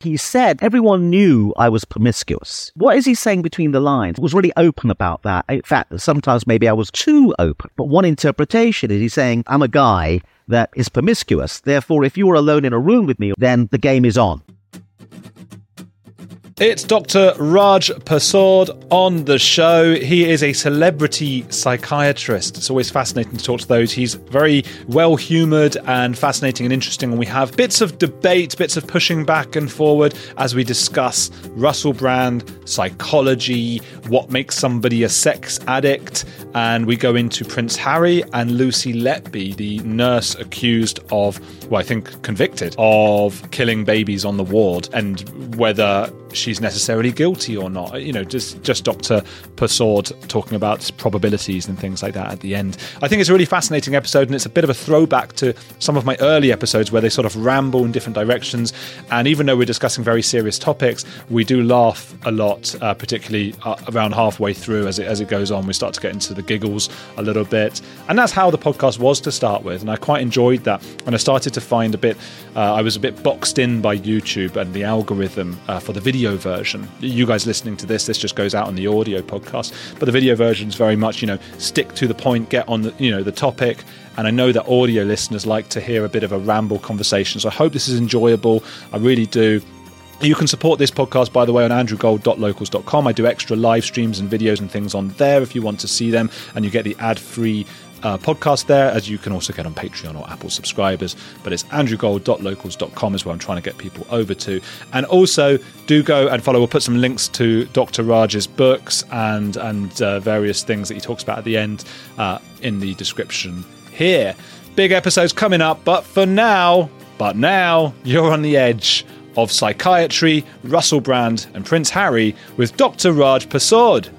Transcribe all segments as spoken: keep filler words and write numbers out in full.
He said, everyone knew I was promiscuous. What is he saying between the lines? He was really open about that. In fact, sometimes maybe I was too open. But one interpretation is he's saying, I'm a guy that is promiscuous. Therefore, if you are alone in a room with me, then the game is on. It's Doctor Raj Persaud on the show. He is a celebrity psychiatrist. It's always fascinating to talk to those. He's very well-humoured and fascinating and interesting. And we have bits of debate, bits of pushing back and forward as we discuss Russell Brand, psychology, what makes somebody a sex addict. And we go into Prince Harry and Lucy Letby, the nurse accused of, well, I think convicted of killing babies on the ward, and whether she's necessarily guilty or not. You know, just just Doctor Persaud talking about probabilities and things like that at the end. I think it's a really fascinating episode, and it's a bit of a throwback to some of my early episodes where they sort of ramble in different directions. And even though we're discussing very serious topics, we do laugh a lot, uh, particularly uh, around halfway through as it, as it goes on. We start to get into the giggles a little bit. And that's how the podcast was to start with, and I quite enjoyed that. And I started to find a bit, uh, I was a bit boxed in by YouTube and the algorithm uh, for the video version. You guys listening to this, this just goes out on the audio podcast, but the video version is very much, you know, stick to the point, get on the, you know, the topic. And I know that audio listeners like to hear a bit of a ramble conversation. So I hope this is enjoyable. I really do. You can support this podcast, by the way, on Andrew Gold dot Locals dot com. I do extra live streams and videos and things on there if you want to see them, and you get the ad-free Uh, podcast there, as you can also get on Patreon or Apple subscribers. But it's Andrew Gold dot Locals dot com is where I'm trying to get people over to. And also do go and follow. We'll put some links to Doctor Raj's books and and uh, various things that he talks about at the end uh, in the description here. Big episodes coming up, but for now but now you're on the edge of psychiatry, Russell Brand and Prince Harry with Doctor Raj Persaud.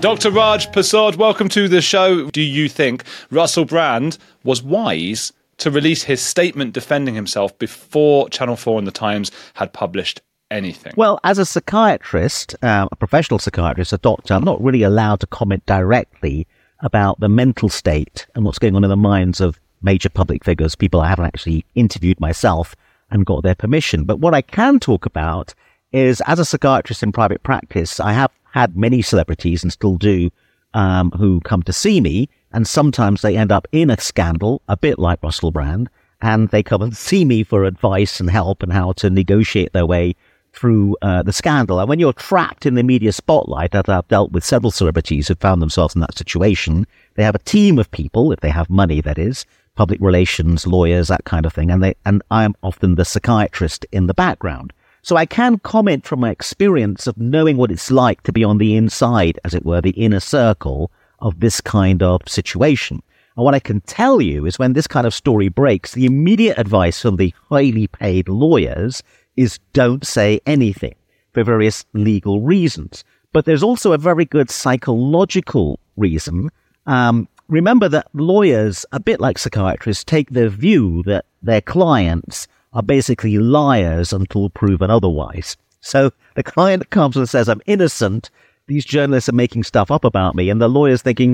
Doctor Raj Persaud, welcome to the show. Do you think Russell Brand was wise to release his statement defending himself before Channel four and The Times had published anything? Well, as a psychiatrist, um, a professional psychiatrist, a doctor, I'm not really allowed to comment directly about the mental state and what's going on in the minds of major public figures, people I haven't actually interviewed myself and got their permission. But what I can talk about is, as a psychiatrist in private practice, I have had many celebrities and still do um, who come to see me, and sometimes they end up in a scandal, a bit like Russell Brand, and they come and see me for advice and help and how to negotiate their way through uh, the scandal. And when you're trapped in the media spotlight, as I've dealt with several celebrities who found themselves in that situation, they have a team of people, if they have money that is, public relations, lawyers, that kind of thing, and they and I am often the psychiatrist in the background. So I can comment from my experience of knowing what it's like to be on the inside, as it were, the inner circle of this kind of situation. And what I can tell you is when this kind of story breaks, the immediate advice from the highly paid lawyers is don't say anything for various legal reasons. But there's also a very good psychological reason. Um, remember that lawyers, a bit like psychiatrists, take the view that their clients are basically liars until proven otherwise. So the client comes and says, I'm innocent. These journalists are making stuff up about me. And the lawyer's thinking,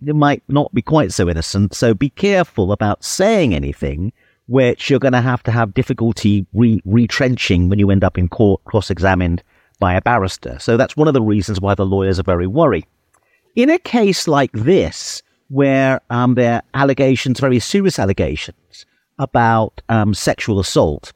mm, it might not be quite so innocent. So be careful about saying anything, which you're going to have to have difficulty re- retrenching when you end up in court cross-examined by a barrister. So that's one of the reasons why the lawyers are very worried. In a case like this, where um, there are allegations, very serious allegations, about um, sexual assault.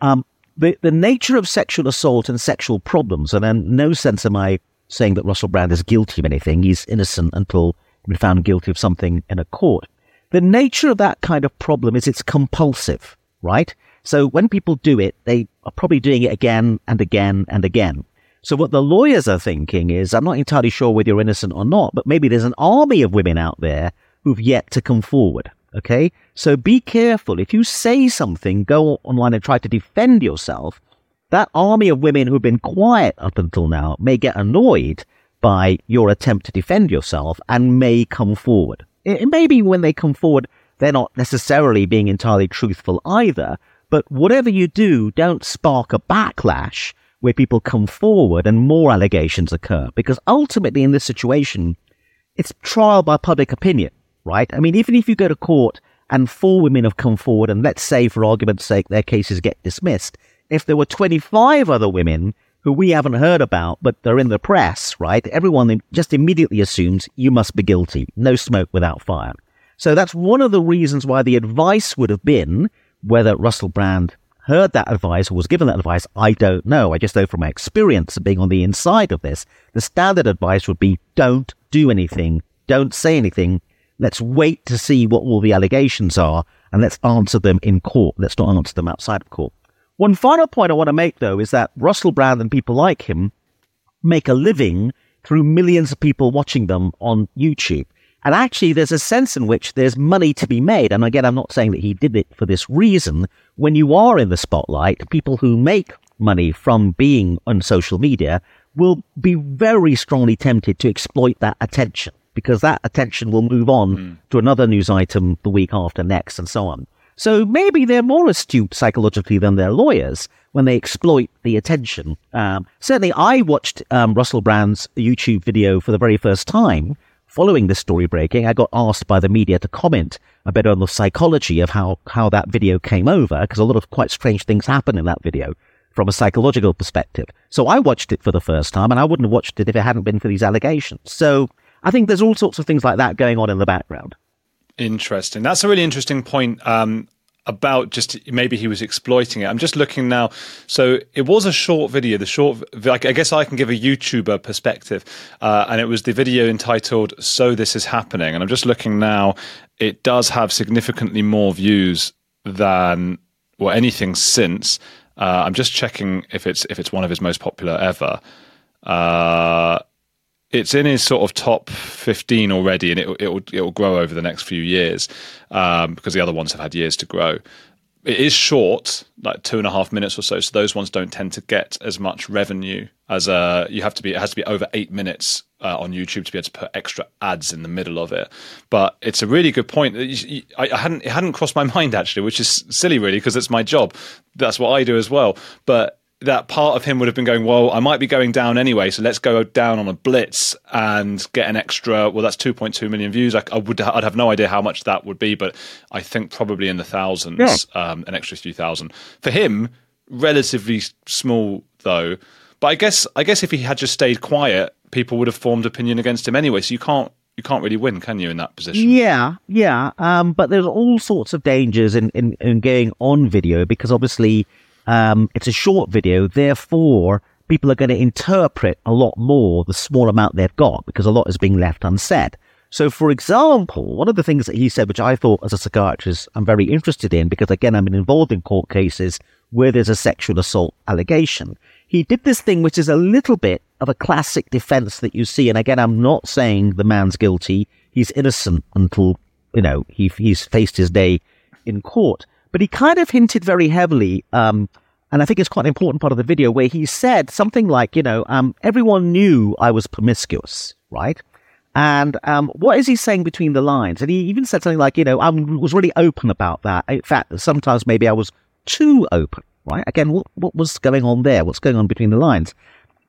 Um, the, the nature of sexual assault and sexual problems, and in no sense am I saying that Russell Brand is guilty of anything. He's innocent until he's found guilty of something in a court. The nature of that kind of problem is it's compulsive, right? So when people do it, they are probably doing it again and again and again. So what the lawyers are thinking is, I'm not entirely sure whether you're innocent or not, but maybe there's an army of women out there who've yet to come forward. OK, so be careful. If you say something, go online and try to defend yourself. That army of women who've been quiet up until now may get annoyed by your attempt to defend yourself and may come forward. It may be when they come forward, they're not necessarily being entirely truthful either. But whatever you do, don't spark a backlash where people come forward and more allegations occur, because ultimately in this situation, it's trial by public opinion, right? I mean, even if you go to court and four women have come forward, and let's say, for argument's sake, their cases get dismissed, if there were twenty-five other women who we haven't heard about, but they're in the press, right? Everyone just immediately assumes you must be guilty. No smoke without fire. So that's one of the reasons why the advice would have been, whether Russell Brand heard that advice or was given that advice, I don't know. I just know from my experience of being on the inside of this, the standard advice would be don't do anything, don't say anything. Let's wait to see what all the allegations are, and let's answer them in court. Let's not answer them outside of court. One final point I want to make, though, is that Russell Brand and people like him make a living through millions of people watching them on YouTube. And actually, there's a sense in which there's money to be made. And again, I'm not saying that he did it for this reason. When you are in the spotlight, people who make money from being on social media will be very strongly tempted to exploit that attention, because that attention will move on mm. to another news item the week after next and so on. So maybe they're more astute psychologically than their lawyers when they exploit the attention. Um, certainly, I watched um, Russell Brand's YouTube video for the very first time. Following the story breaking, I got asked by the media to comment a bit on the psychology of how, how that video came over, because a lot of quite strange things happen in that video from a psychological perspective. So I watched it for the first time, and I wouldn't have watched it if it hadn't been for these allegations. So I think there's all sorts of things like that going on in the background. Interesting. That's a really interesting point um, about just maybe he was exploiting it. I'm just looking now. So it was a short video. The short, I guess I can give a YouTuber perspective, uh, and it was the video entitled "So This Is Happening." And I'm just looking now. It does have significantly more views than or well, anything since. Uh, I'm just checking if it's if it's one of his most popular ever. Uh, It's in his sort of top fifteen already, and it it will it will grow over the next few years um, because the other ones have had years to grow. It is short, like two and a half minutes or so, so those ones don't tend to get as much revenue as uh you have to be. It has to be over eight minutes uh, on YouTube to be able to put extra ads in the middle of it. But it's a really good point. I hadn't it hadn't crossed my mind actually, which is silly really because it's my job. That's what I do as well, but. That part of him would have been going, well, I might be going down anyway, so let's go down on a blitz and get an extra, well, that's two point two million views. I, I would, I'd have no idea how much that would be, but I think probably in the thousands, yeah. um, an extra few thousand. For him, relatively small though. But I guess, I guess if he had just stayed quiet, people would have formed opinion against him anyway. So you can't, you can't really win, can you, in that position? Yeah, yeah. Um, but there's all sorts of dangers in, in, in going on video because obviously. Um, it's a short video, therefore people are going to interpret a lot more the small amount they've got because a lot is being left unsaid. So, for example, one of the things that he said, which I thought as a psychiatrist I'm very interested in because, again, I've been involved in court cases where there's a sexual assault allegation. He did this thing which is a little bit of a classic defense that you see. And, again, I'm not saying the man's guilty. He's innocent until, you know, he, he's faced his day in court. But he kind of hinted very heavily, um, and I think it's quite an important part of the video, where he said something like, you know, um, everyone knew I was promiscuous, right? And um, what is he saying between the lines? And he even said something like, you know, I was really open about that. In fact, sometimes maybe I was too open, right? Again, what, what was going on there? What's going on between the lines?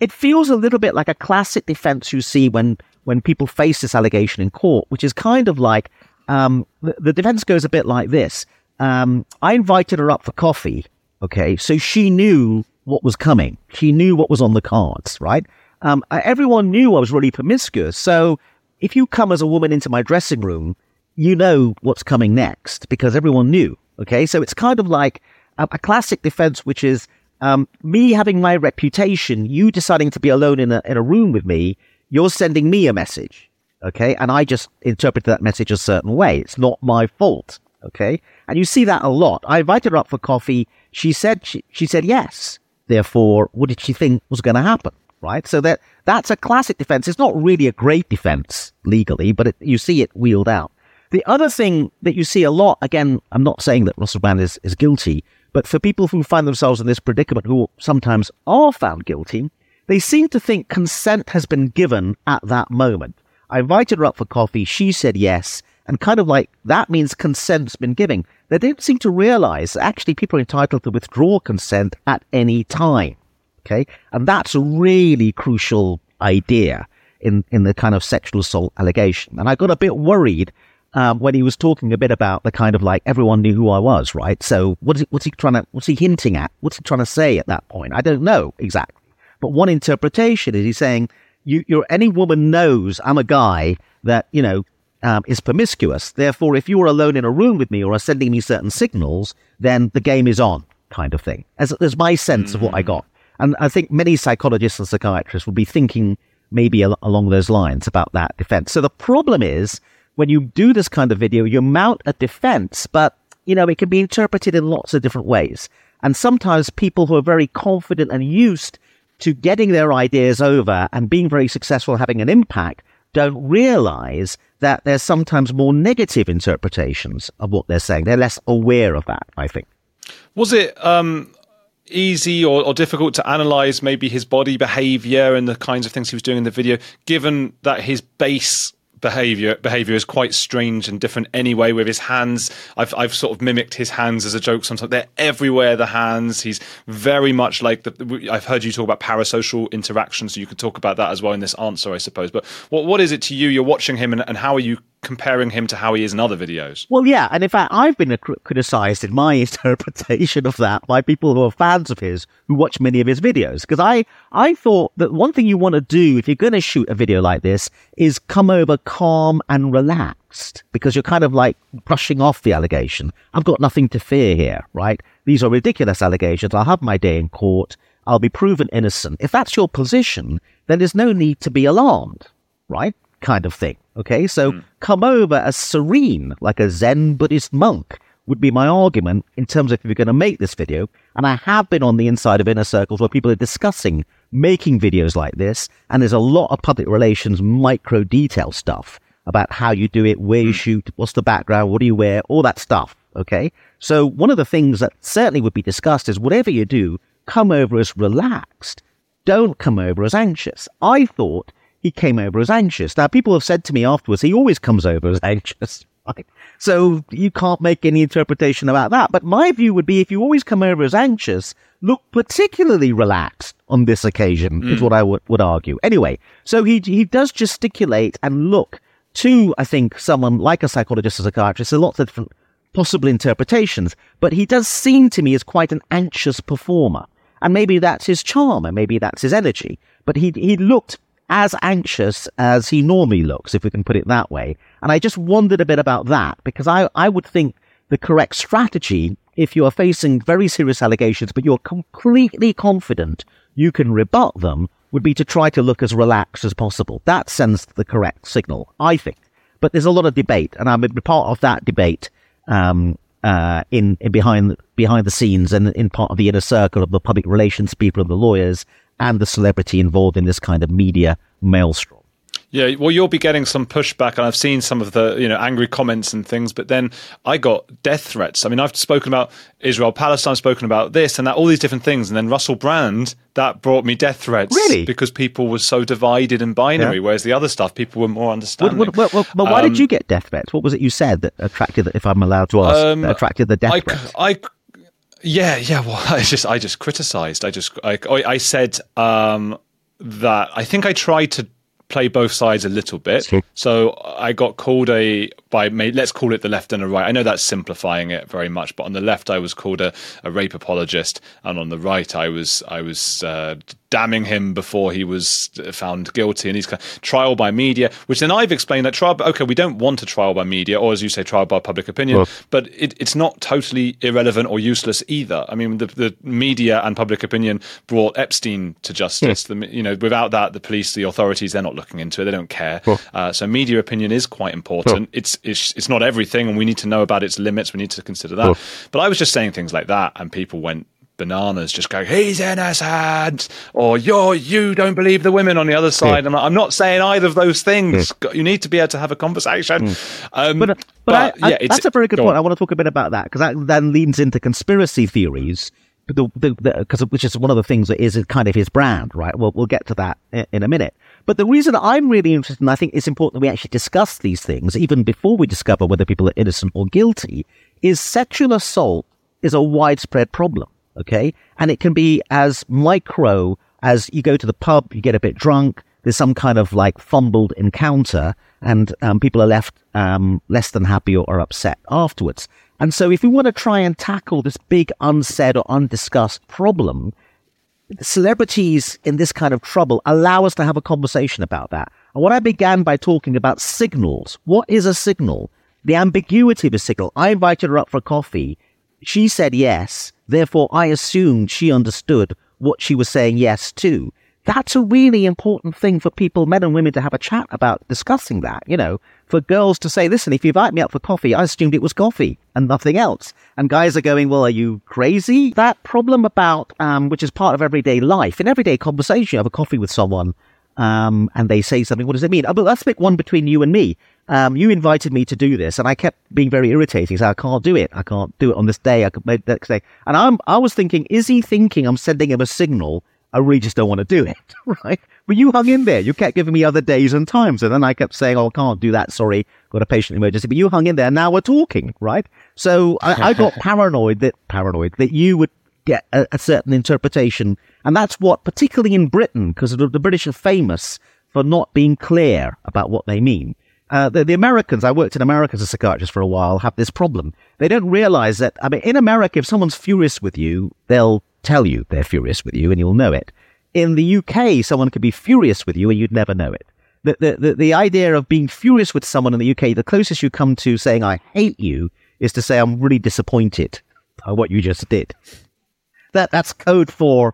It feels a little bit like a classic defense you see when, when people face this allegation in court, which is kind of like, um, the, the defense goes a bit like this. Um, I invited her up for coffee, okay? So she knew what was coming. She knew what was on the cards, right? Um, everyone knew I was really promiscuous. So if you come as a woman into my dressing room, you know what's coming next because everyone knew, okay? So it's kind of like a, a classic defense, which is um, me having my reputation, you deciding to be alone in a, in a room with me, you're sending me a message, okay? And I just interpret that message a certain way. It's not my fault. Okay, and you see that a lot. I invited her up for coffee. She said she, she said yes. Therefore, what did she think was going to happen? Right. So that that's a classic defense. It's not really a great defense legally, but it, you see it wheeled out. The other thing that you see a lot, again, I'm not saying that Russell Brand is, is guilty, but for people who find themselves in this predicament, who sometimes are found guilty, they seem to think consent has been given at that moment. I invited her up for coffee. She said yes. And kind of like, that means consent's been given. They don't seem to realize that actually people are entitled to withdraw consent at any time. Okay? And that's a really crucial idea. in, in the kind of sexual assault allegation. And I got a bit worried um, when he was talking a bit about the kind of like, everyone knew who I was, right? So what is he, what's he trying to, what's he hinting at? What's he trying to say at that point? I don't know exactly. But one interpretation is he's saying, you, you're, any woman knows I'm a guy that, you know, um, is promiscuous. Therefore, if you are alone in a room with me or are sending me certain signals, then the game is on, kind of thing. As, as my sense of what I got. And I think many psychologists and psychiatrists will be thinking maybe al- along those lines about that defense. So the problem is, when you do this kind of video, you mount a defense, but, you know, it can be interpreted in lots of different ways. And sometimes people who are very confident and used to getting their ideas over and being very successful, having an impact, don't realize that there's sometimes more negative interpretations of what they're saying. They're less aware of that, I think. Was it um, easy or, or difficult to analyze maybe his body behavior and the kinds of things he was doing in the video, given that his base behavior behavior is quite strange and different anyway? With his hands, I've I've sort of mimicked his hands as a joke sometimes. They're everywhere, the hands. He's very much like the, I've heard you talk about parasocial interaction, so you could talk about that as well in this answer, I suppose. But what what is it to you? You're watching him, and, and how are you comparing him to how he is in other videos? Well, yeah, and in fact, I've been criticised in my interpretation of that by people who are fans of his, who watch many of his videos. Because I, I thought that one thing you want to do if you're going to shoot a video like this is come over calm and relaxed, because you're kind of like brushing off the allegation. I've got nothing to fear here, right? These are ridiculous allegations. I'll have my day in court. I'll be proven innocent. If that's your position, then there's no need to be alarmed, right? Kind of thing. Okay, so mm. come over as serene, like a Zen Buddhist monk, would be my argument in terms of if you're going to make this video. And I have been on the inside of inner circles where people are discussing making videos like this, and there's a lot of public relations, micro detail stuff about how you do it, where you shoot, what's the background, what do you wear, all that stuff. Okay, so one of the things that certainly would be discussed is whatever you do, come over as relaxed. Don't come over as anxious. I thought he came over as anxious. Now, people have said to me afterwards, he always comes over as anxious, right? So you can't make any interpretation about that. But my view would be, if you always come over as anxious, look particularly relaxed on this occasion, mm. is what I would, would argue. Anyway, so he he does gesticulate and look to, I think, someone like a psychologist or psychiatrist. There's lots of different possible interpretations, but he does seem to me as quite an anxious performer. And maybe that's his charm, and maybe that's his energy. But he he looked as anxious as he normally looks, if we can put it that way. And I just wondered a bit about that, because I, I would think the correct strategy, if you are facing very serious allegations, but you're completely confident you can rebut them, would be to try to look as relaxed as possible. That sends the correct signal, I think. But there's a lot of debate, and I'm part of that debate um, uh, in, in behind, behind the scenes, and in part of the inner circle of the public relations people and the lawyers and the celebrity involved in this kind of media maelstrom. Yeah, well, you'll be getting some pushback, and I've seen some of the, you know, angry comments and things, but then I got death threats. I mean, I've spoken about Israel, Palestine, spoken about this and that, all these different things, and then Russell Brand, that brought me death threats. Really? Because people were so divided and binary, yeah. Whereas the other stuff, people were more understanding. Well, well, well, well why um, did you get death threats? What was it you said that attracted, if I'm allowed to ask, um, that attracted the death I, threats? I... Yeah, yeah. Well, I just, I just criticised. I just, I, I said um, that I think I tried to play both sides a little bit. So I got called a by, let's call it the left and the right. I know that's simplifying it very much, but on the left I was called a, a rape apologist, and on the right I was, I was uh, damning him before he was found guilty, and he's kind of trial by media. Which then I've explained that trial. Okay, we don't want a trial by media, or as you say, trial by public opinion. Well, but it, it's not totally irrelevant or useless either. I mean, the, the media and public opinion brought Epstein to justice. Yeah. The, you know, without that, the police, the authorities, they're not looking into it. They don't care. Well, uh, so media opinion is quite important. Well, it's, it's it's not everything, and we need to know about its limits. We need to consider that. Well, but I was just saying things like that, and people went bananas, just going, he's innocent, or you're you don't believe the women on the other side. Yeah. I'm, like, I'm not saying either of those things. Yeah. You need to be able to have a conversation. Mm. Um, but but, but I, I, yeah, that's a very good point. On. I want to talk a bit about that, because that then leans into conspiracy theories, the, the, the, 'cause, which is one of the things that is kind of his brand, right? Well, we'll get to that in, in a minute. But the reason I'm really interested, and I think it's important that we actually discuss these things, even before we discover whether people are innocent or guilty, is sexual assault is a widespread problem. Okay, and it can be as micro as you go to the pub, you get a bit drunk, there's some kind of like fumbled encounter, and um, people are left um, less than happy or, or upset afterwards. And so if we want to try and tackle this big unsaid or undiscussed problem, celebrities in this kind of trouble allow us to have a conversation about that. And what I began by talking about signals. What is a signal? The ambiguity of a signal. I invited her up for coffee. She said yes. Therefore, I assumed she understood what she was saying yes to. That's a really important thing for people, men and women, to have a chat about, discussing that, you know, for girls to say, listen, if you invite me up for coffee, I assumed it was coffee and nothing else. And guys are going, well, are you crazy? That problem about, um, which is part of everyday life, in everyday conversation, you have a coffee with someone um, and they say something, what does it mean? Oh, but let's pick one between you and me. Um, you invited me to do this and I kept being very irritating. So I can't do it. I can't do it on this day. I could make the next day. And I'm, I was thinking, is he thinking I'm sending him a signal? I really just don't want to do it, right? But you hung in there. You kept giving me other days and times. And then I kept saying, oh, I can't do that. Sorry, got a patient emergency. But you hung in there. Now we're talking, right? So I, I got paranoid that paranoid that you would get a, a certain interpretation. And that's what, particularly in Britain, because the, the British are famous for not being clear about what they mean. Uh, the, the Americans, I worked in America as a psychiatrist for a while, have this problem. They don't realize that, I mean, in America, if someone's furious with you, they'll tell you they're furious with you and you'll know it. In the U K, someone could be furious with you and you'd never know it. The, the, the, the idea of being furious with someone in the U K, the closest you come to saying, I hate you, is to say, I'm really disappointed by what you just did. That That's code for...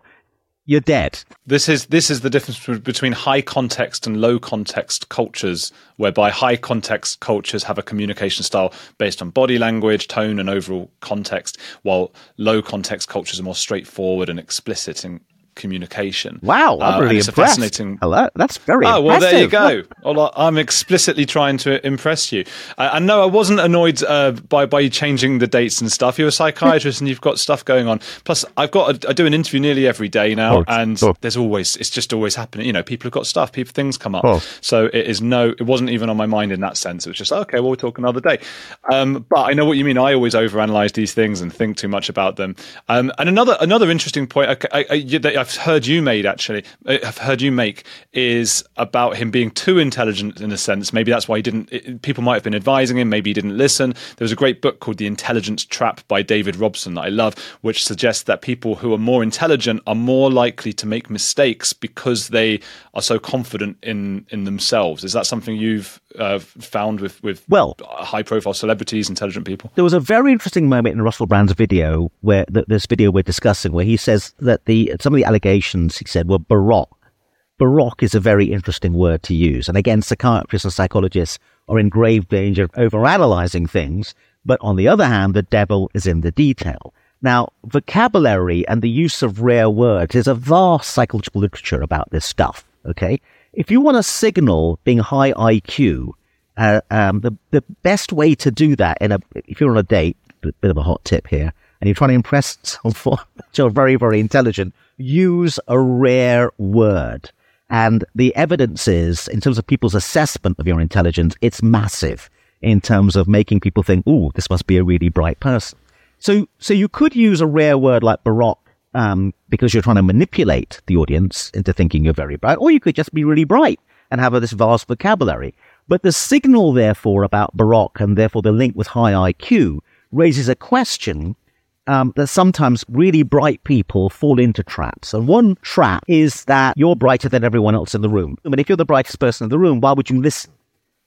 you're dead. This is this is the difference between high context and low context cultures, whereby high context cultures have a communication style based on body language, tone, and overall context, while low context cultures are more straightforward and explicit in communication. Wow, I'm really uh, it's impressed. A fascinating... Hello, that's very oh, well, impressive. There you go. Well, I'm explicitly trying to impress you. Uh, and no, I wasn't annoyed uh, by by you changing the dates and stuff. You're a psychiatrist and you've got stuff going on. Plus, I've got a, I do an interview nearly every day now, oh, and oh. there's always it's just always happening. You know, people have got stuff, people things come up. Oh. So it is no, it wasn't even on my mind in that sense. It was just okay. Well, we'll talk another day. Um, but I know what you mean. I always overanalyze these things and think too much about them. Um, and another another interesting point I, I, I, that I I've heard you made actually. I've heard you make is about him being too intelligent in a sense. Maybe that's why he didn't. It, people might have been advising him. Maybe he didn't listen. There was a great book called The Intelligence Trap by David Robson that I love, which suggests that people who are more intelligent are more likely to make mistakes because they are so confident in in themselves. Is that something you've uh, found with with well, high profile celebrities, intelligent people? There was a very interesting moment in Russell Brand's video where th- this video we're discussing, where he says that the some of the allegations, he said, were baroque. Baroque is a very interesting word to use. And again, psychiatrists and psychologists are in grave danger of overanalyzing things. But on the other hand, the devil is in the detail. Now, vocabulary and the use of rare words is a vast psychological literature about this stuff. Okay, if you want to signal being high I Q, uh, um, the, the best way to do that, in a if you're on a date, a bit of a hot tip here, and you're trying to impress someone, you're very, very intelligent, use a rare word. And the evidence is, in terms of people's assessment of your intelligence, it's massive in terms of making people think, oh, this must be a really bright person. So so you could use a rare word like baroque um, because you're trying to manipulate the audience into thinking you're very bright, or you could just be really bright and have this vast vocabulary. But the signal, therefore, about baroque and therefore the link with high I Q raises a question Um, that sometimes really bright people fall into traps. And one trap is that you're brighter than everyone else in the room. I mean, if you're the brightest person in the room, why would you listen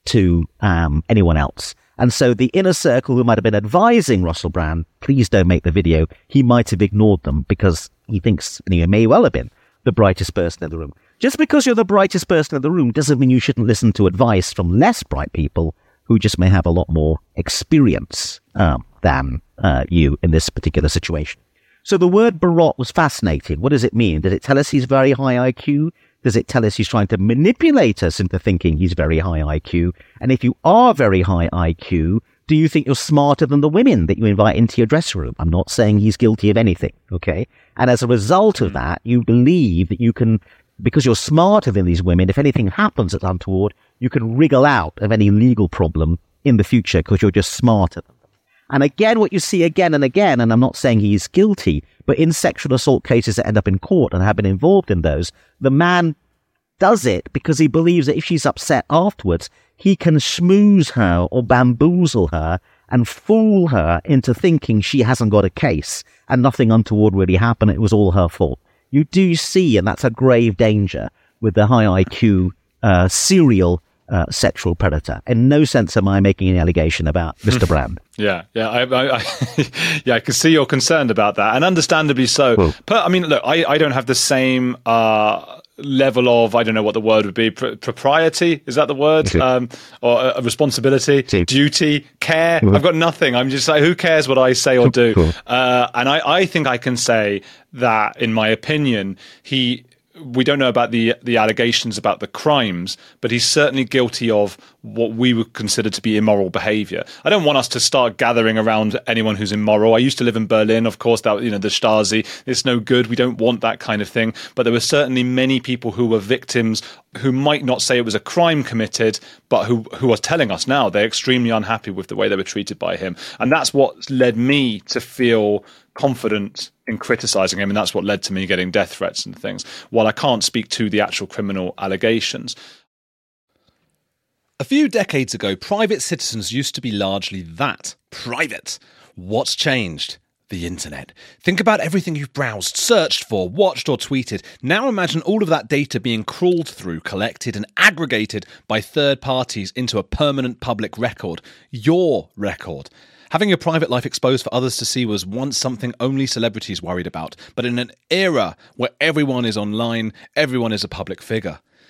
to um, anyone else? And so the inner circle who might have been advising Russell Brand, please don't make the video, he might have ignored them because he thinks, and he may well have been, the brightest person in the room. Just because you're the brightest person in the room doesn't mean you shouldn't listen to advice from less bright people who just may have a lot more experience um, than uh, you in this particular situation. So the word baroque was fascinating. What does it mean? Does it tell us he's very high I Q? Does it tell us he's trying to manipulate us into thinking he's very high I Q? And if you are very high I Q, do you think you're smarter than the women that you invite into your dressing room? I'm not saying he's guilty of anything, okay? And as a result of that, you believe that you can, because you're smarter than these women, if anything happens that's untoward, you can wriggle out of any legal problem in the future because you're just smarter than them. And again, what you see again and again, and I'm not saying he is guilty, but in sexual assault cases that end up in court and have been involved in those, the man does it because he believes that if she's upset afterwards, he can schmooze her or bamboozle her and fool her into thinking she hasn't got a case and nothing untoward really happened. It was all her fault. You do see, and that's a grave danger with the high I Q uh, serial uh, sexual predator. In no sense am I making an allegation about Mister Brand. Yeah, yeah, I, I, I, yeah. I can see you're concerned about that, and understandably so. Well, but I mean, look, I, I don't have the same. Uh, level of, I don't know what the word would be, pr- propriety, is that the word? Um, or uh, responsibility, Cheap. duty, care. I've got nothing. I'm just like, who cares what I say or do? Cool. Uh, and I, I think I can say that, in my opinion, he... we don't know about the the allegations about the crimes, but he's certainly guilty of what we would consider to be immoral behaviour. I don't want us to start gathering around anyone who's immoral. I used to live in Berlin, of course, that, you know, the Stasi. It's no good. We don't want that kind of thing. But there were certainly many people who were victims who might not say it was a crime committed, but who, who are telling us now they're extremely unhappy with the way they were treated by him. And that's what led me to feel confident in criticising him, and that's what led to me getting death threats and things. While I can't speak to the actual criminal allegations. A few decades ago, private citizens used to be largely that, private. What's changed? The internet. Think about everything you've browsed, searched for, watched or tweeted. Now imagine all of that data being crawled through, collected and aggregated by third parties into a permanent public record. Your record. Having your private life exposed for others to see was once something only celebrities worried about, but in an era where everyone is online, everyone is a public figure.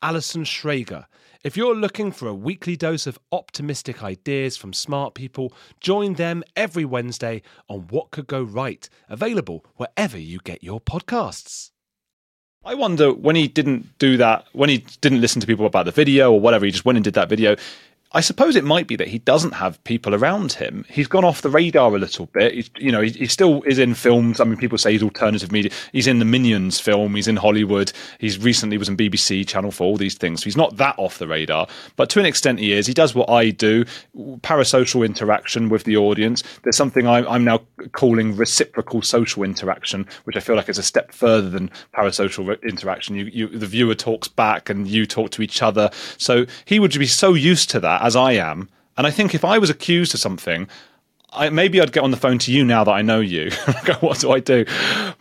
Alison Schrager. If you're looking for a weekly dose of optimistic ideas from smart people, join them every Wednesday on What Could Go Right, available wherever you get your podcasts. I wonder, when he didn't do that, when he didn't listen to people about the video or whatever, he just went and did that video, I suppose it might be that he doesn't have people around him. He's gone off the radar a little bit. He's, you know, he, he still is in films. I mean, people say he's alternative media. He's in the Minions film. He's in Hollywood. He's recently was in B B C, Channel four, all these things. So he's not that off the radar. But to an extent he is. He does what I do, parasocial interaction with the audience. There's something I'm, I'm now calling reciprocal social interaction, which I feel like is a step further than parasocial re- interaction. You, you, the viewer talks back and you talk to each other. So he would be so used to that, as I am. And I think if I was accused of something, I, maybe I'd get on the phone to you now that I know you. Go, what do I do?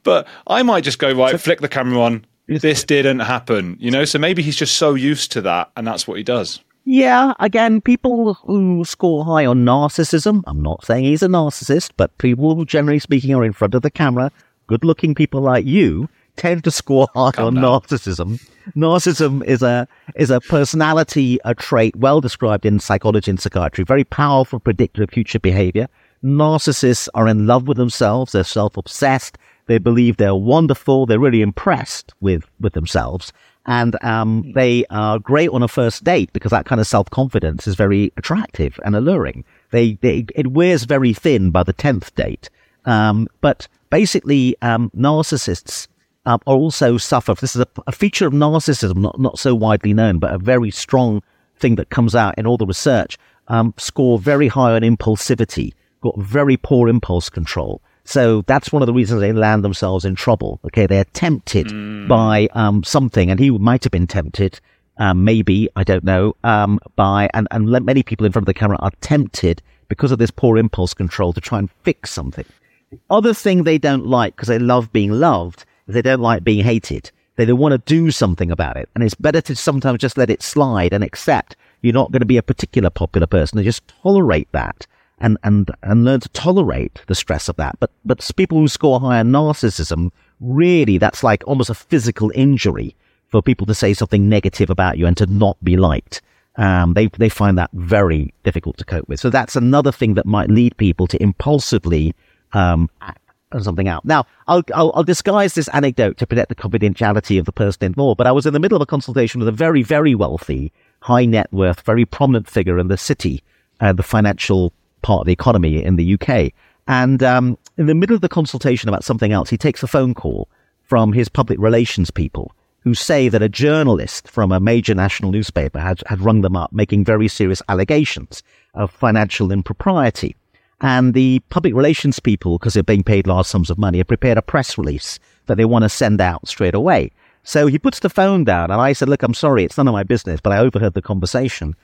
But I might just go, right, so, flick the camera on. This didn't happen, you know? So maybe he's just so used to that and that's what he does. Yeah, again, people who score high on narcissism, I'm not saying he's a narcissist, but people, generally speaking, are in front of the camera. Good-looking people like you tend to score hard Calm on down. narcissism. Narcissism is a is a personality, a trait well described in psychology and psychiatry, very powerful predictor of future behavior. Narcissists are in love with themselves, they're self-obsessed, they believe they're wonderful, they're really impressed with, with themselves, and um, they are great on a first date because that kind of self-confidence is very attractive and alluring. They, they it wears very thin by the tenth date. Um, but basically, um, narcissists um, are also suffer. This is a, a feature of narcissism, not, not so widely known, but a very strong thing that comes out in all the research, um, score very high on impulsivity, got very poor impulse control. So that's one of the reasons they land themselves in trouble. Okay, they're tempted mm. by um, something, and he might have been tempted, um, maybe, I don't know, um, by, and, and many people in front of the camera are tempted because of this poor impulse control to try and fix something. The other thing they don't like, because they love being loved, is they don't like being hated. They don't want to do something about it. And it's better to sometimes just let it slide and accept you're not going to be a particular popular person. They just tolerate that. And, and, and learn to tolerate the stress of that. But, but people who score higher narcissism, really, that's like almost a physical injury for people to say something negative about you and to not be liked. Um, they, they find that very difficult to cope with. So that's another thing that might lead people to impulsively, um, act something out. Now, I'll, I'll, I'll disguise this anecdote to protect the confidentiality of the person involved, but I was in the middle of a consultation with a very, very wealthy, high net worth, very prominent figure in the city, uh, the financial part of the economy in the U K. And um, in the middle of the consultation about something else, he takes a phone call from his public relations people who say that a journalist from a major national newspaper had, had rung them up making very serious allegations of financial impropriety. And the public relations people, because they're being paid large sums of money, have prepared a press release that they want to send out straight away. So he puts the phone down and I said, look, I'm sorry, it's none of my business, but I overheard the conversation.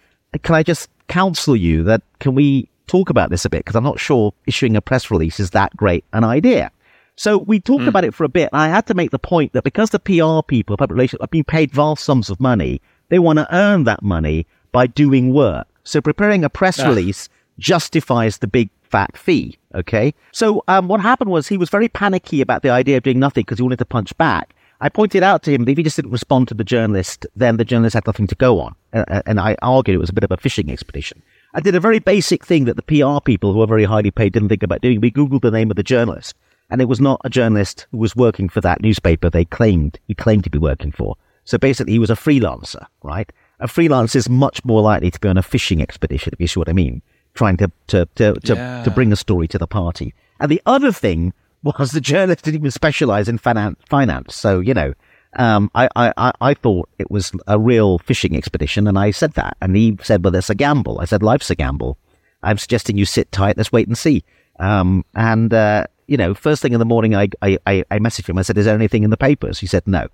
Can I just counsel you that can we talk about this a bit, because I'm not sure issuing a press release is that great an idea. So we talked mm. about it for a bit. And I had to make the point that because the P R people, public relations, have been paid vast sums of money, they want to earn that money by doing work. So preparing a press Ugh. release justifies the big fat fee. Okay. So um, what happened was he was very panicky about the idea of doing nothing because he wanted to punch back. I pointed out to him that if he just didn't respond to the journalist, then the journalist had nothing to go on. And, and I argued it was a bit of a fishing expedition. I did a very basic thing that the P R people, who are very highly paid, didn't think about doing. We Googled the name of the journalist, and it was not a journalist who was working for that newspaper they claimed he claimed to be working for. So basically, he was a freelancer, right? A freelancer is much more likely to be on a fishing expedition, if you see what I mean, trying to to to to, yeah. to bring a story to the party. And the other thing was the journalist didn't even specialize in finance. finance. So, you know, um, I, I, I thought it was a real fishing expedition, and I said that. And he said, well, that's a gamble. I said, life's a gamble. I'm suggesting you sit tight. Let's wait and see. Um, and, uh, you know, first thing in the morning, I, I, I messaged him. I said, is there anything in the papers? He said, no.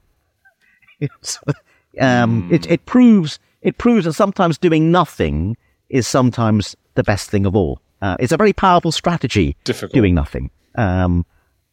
um, it, it proves, it proves that sometimes doing nothing is sometimes the best thing of all. Uh, it's a very powerful strategy, Difficult. doing nothing. Um,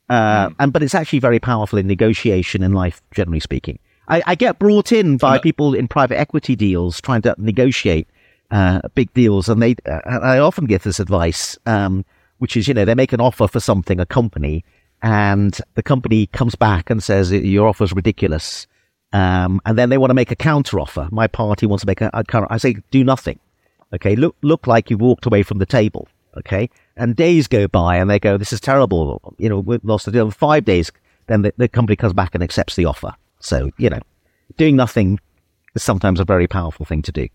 Uh, and but it's actually very powerful in negotiation in life, generally speaking. I, I get brought in by people in private equity deals trying to negotiate uh, big deals, and they uh, I often give this advice, um, which is, you know, they make an offer for something, a company, and the company comes back and says your offer's ridiculous, um, and then they want to make a counter offer. My party wants to make a, a counter. I say do nothing. Okay, look look like you walked away from the table. Okay, and days go by and they go, this is terrible, you know, we've lost the deal. Five days, then the, the company comes back and accepts the offer. So, you know, doing nothing is sometimes a very powerful thing to do.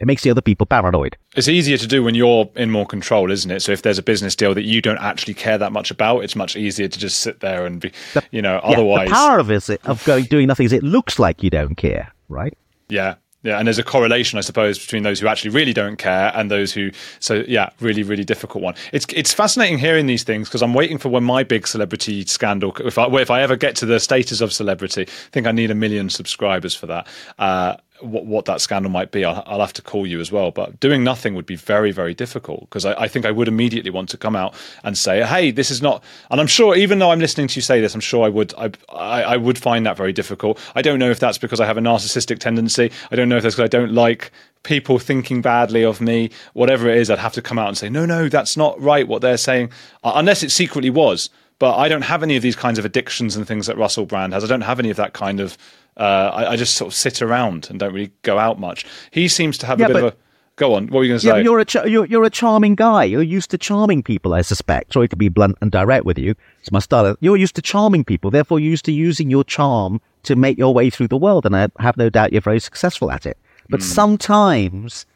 It makes the other people paranoid. It's easier to do when you're in more control, isn't it? So if there's a business deal that you don't actually care that much about, it's much easier to just sit there and be, the, you know, yeah, otherwise. The power of, it, of going doing nothing is it looks like you don't care, right? Yeah. Yeah, and there's a correlation, I suppose, between those who actually really don't care and those who, so yeah, really, really difficult one. It's it's fascinating hearing these things because I'm waiting for when my big celebrity scandal, if I, if I ever get to the status of celebrity, I think I need a million subscribers for that. Uh, what, what that scandal might be, I'll, I'll have to call you as well. But doing nothing would be very, very difficult because I, I think I would immediately want to come out and say, hey, this is not, and I'm sure, even though I'm listening to you say this, I'm sure I would, I, I, I would find that very difficult. I don't know if that's because I have a narcissistic tendency. I don't know if that's because I don't like people thinking badly of me, whatever it is. I'd have to come out and say, no, no, that's not right what they're saying, unless it secretly was. But I don't have any of these kinds of addictions and things that Russell Brand has. I don't have any of that kind of... Uh, I, I just sort of sit around and don't really go out much. He seems to have yeah, a bit but, of a... Go on, what were you going to yeah, say? You're a, ch- you're, you're a charming guy. You're used to charming people, I suspect. Sorry to be blunt and direct with you. It's my style. You're used to charming people. Therefore, you're used to using your charm to make your way through the world. And I have no doubt you're very successful at it. But mm. sometimes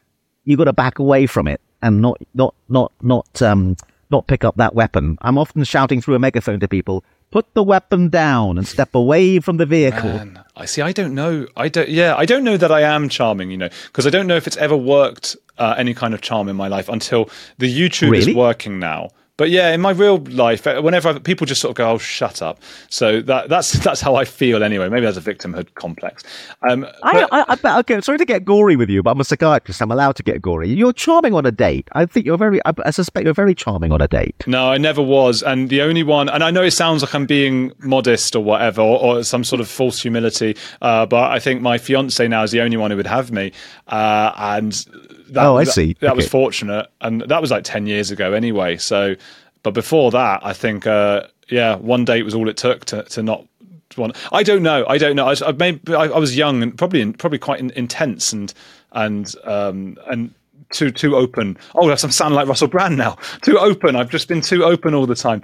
you've got to back away from it and not... not, not, not um, not pick up that weapon. I'm often shouting through a megaphone to people, put the weapon down and step away from the vehicle. Man, I see. I don't know. I don't, yeah, I don't know that I am charming, you know, because I don't know if it's ever worked uh, any kind of charm in my life until the YouTube really? is working now. But yeah, in my real life, whenever I, people just sort of go, oh, shut up. So that, that's that's how I feel anyway. Maybe that's a victimhood complex. Um, but- I, I, I, okay, sorry to get gory with you, but I'm a psychiatrist. I'm allowed to get gory. You're charming on a date. I think you're very, I, I suspect you're very charming on a date. No, I never was. And the only one, and I know it sounds like I'm being modest or whatever, or, or some sort of false humility, uh, but I think my fiance now is the only one who would have me. Uh, and... That, oh, I see. That, that okay. was fortunate, and that was like ten years ago, anyway. So, but before that, I think, uh, yeah, one date was all it took to, to not want. I don't know. I don't know. I, I, maybe, I, I was young and probably probably quite in, intense and and um, and too too open. Oh, I'm sounding like Russell Brand now. Too open. I've just been too open all the time.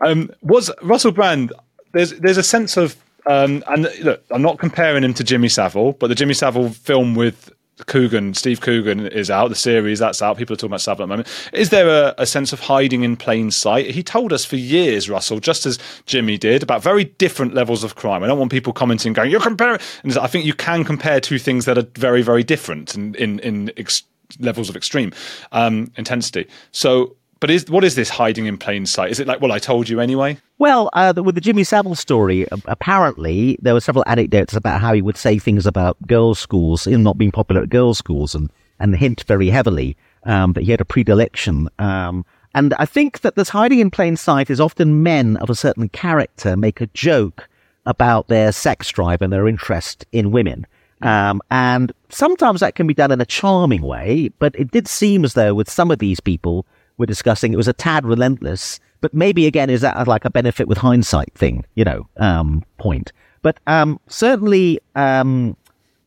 Um, was Russell Brand? There's there's a sense of um, and look, I'm not comparing him to Jimmy Savile, but the Jimmy Savile film with Coogan, Steve Coogan is out, the series that's out, people are talking about Savile at the moment. Is there a, a sense of hiding in plain sight? He told us for years, Russell, just as Jimmy did, about very different levels of crime. I don't want people commenting going, you're comparing, and I think you can compare two things that are very, very different in, in, in ex- levels of extreme um, intensity. So, but is, what is this hiding in plain sight? Is it like, well, I told you anyway? Well, uh, the, with the Jimmy Savile story, apparently there were several anecdotes about how he would say things about girls' schools, him not being popular at girls' schools, and, and hint very heavily um, that he had a predilection. Um, and I think that this hiding in plain sight is often men of a certain character make a joke about their sex drive and their interest in women. Um, and sometimes that can be done in a charming way, but it did seem as though with some of these people we're discussing, it was a tad relentless. But maybe, again, is that like a benefit with hindsight thing, you know, um, point. But um, certainly, um,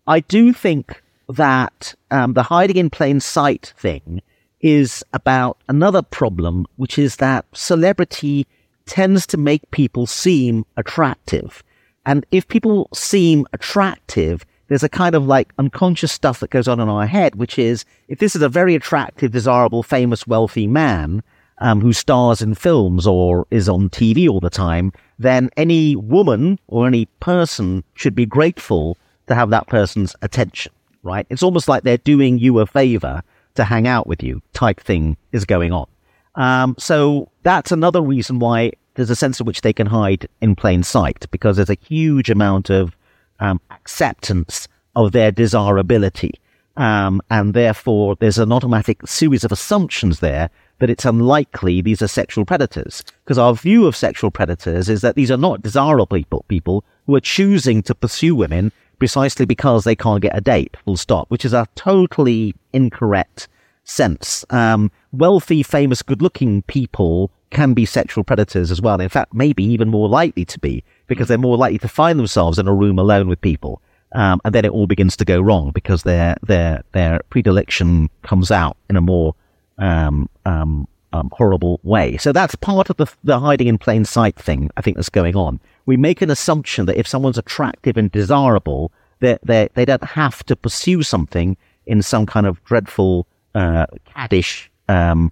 I do think that um, the hiding in plain sight thing is about another problem, which is that celebrity tends to make people seem attractive. And if people seem attractive, there's a kind of like unconscious stuff that goes on in our head, which is if this is a very attractive, desirable, famous, wealthy man, Um, who stars in films or is on T V all the time, then any woman or any person should be grateful to have that person's attention, right? It's almost like they're doing you a favor to hang out with you type thing is going on. Um, so that's another reason why there's a sense in which they can hide in plain sight, because there's a huge amount of um, acceptance of their desirability. Um, and therefore, there's an automatic series of assumptions there that it's unlikely these are sexual predators, because our view of sexual predators is that these are not desirable people, people who are choosing to pursue women precisely because they can't get a date, full stop, which is a totally incorrect sense. Um, wealthy, famous, good-looking people can be sexual predators as well. In fact, maybe even more likely to be, because they're more likely to find themselves in a room alone with people. Um, and then it all begins to go wrong because their, their, their predilection comes out in a more Um, um, um, horrible way. So that's part of the the hiding in plain sight thing, I think, that's going on. We make an assumption that if someone's attractive and desirable, they they they don't have to pursue something in some kind of dreadful, uh, caddish, um,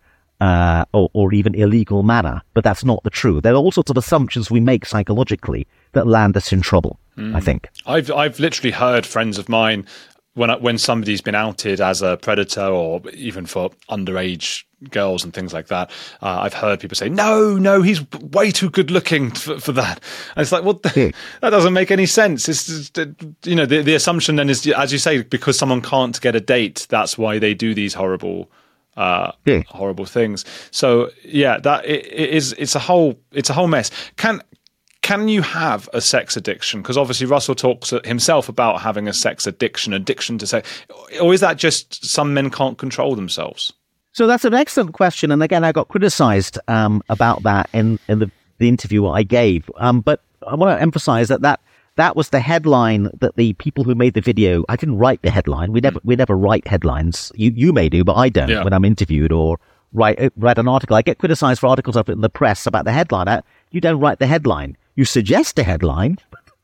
uh, or, or even illegal manner. But that's not the truth. There are all sorts of assumptions we make psychologically that land us in trouble. Mm. I think I've I've literally heard friends of mine, when when somebody's been outed as a predator or even for underage girls and things like that, uh, I've heard people say, no, no, he's way too good looking for, for that. And it's like, well, yeah. that doesn't make any sense. It's just, you know, the, the assumption then is, as you say, because someone can't get a date, that's why they do these horrible uh yeah. horrible things. So yeah, that it, it is it's a whole it's a whole mess. Can Can you have a sex addiction? Because obviously Russell talks himself about having a sex addiction, addiction to sex. Or is that just some men can't control themselves? So that's an excellent question. And again, I got criticized um, about that in, in the the interview I gave. Um, but I want to emphasize that that that was the headline that the people who made the video, I didn't write the headline. We never, we never write headlines. You, you may do, but I don't yeah. when I'm interviewed or write, write an article. I get criticized for articles I've written in the press about the headline. I, you don't write the headline. You suggest a headline,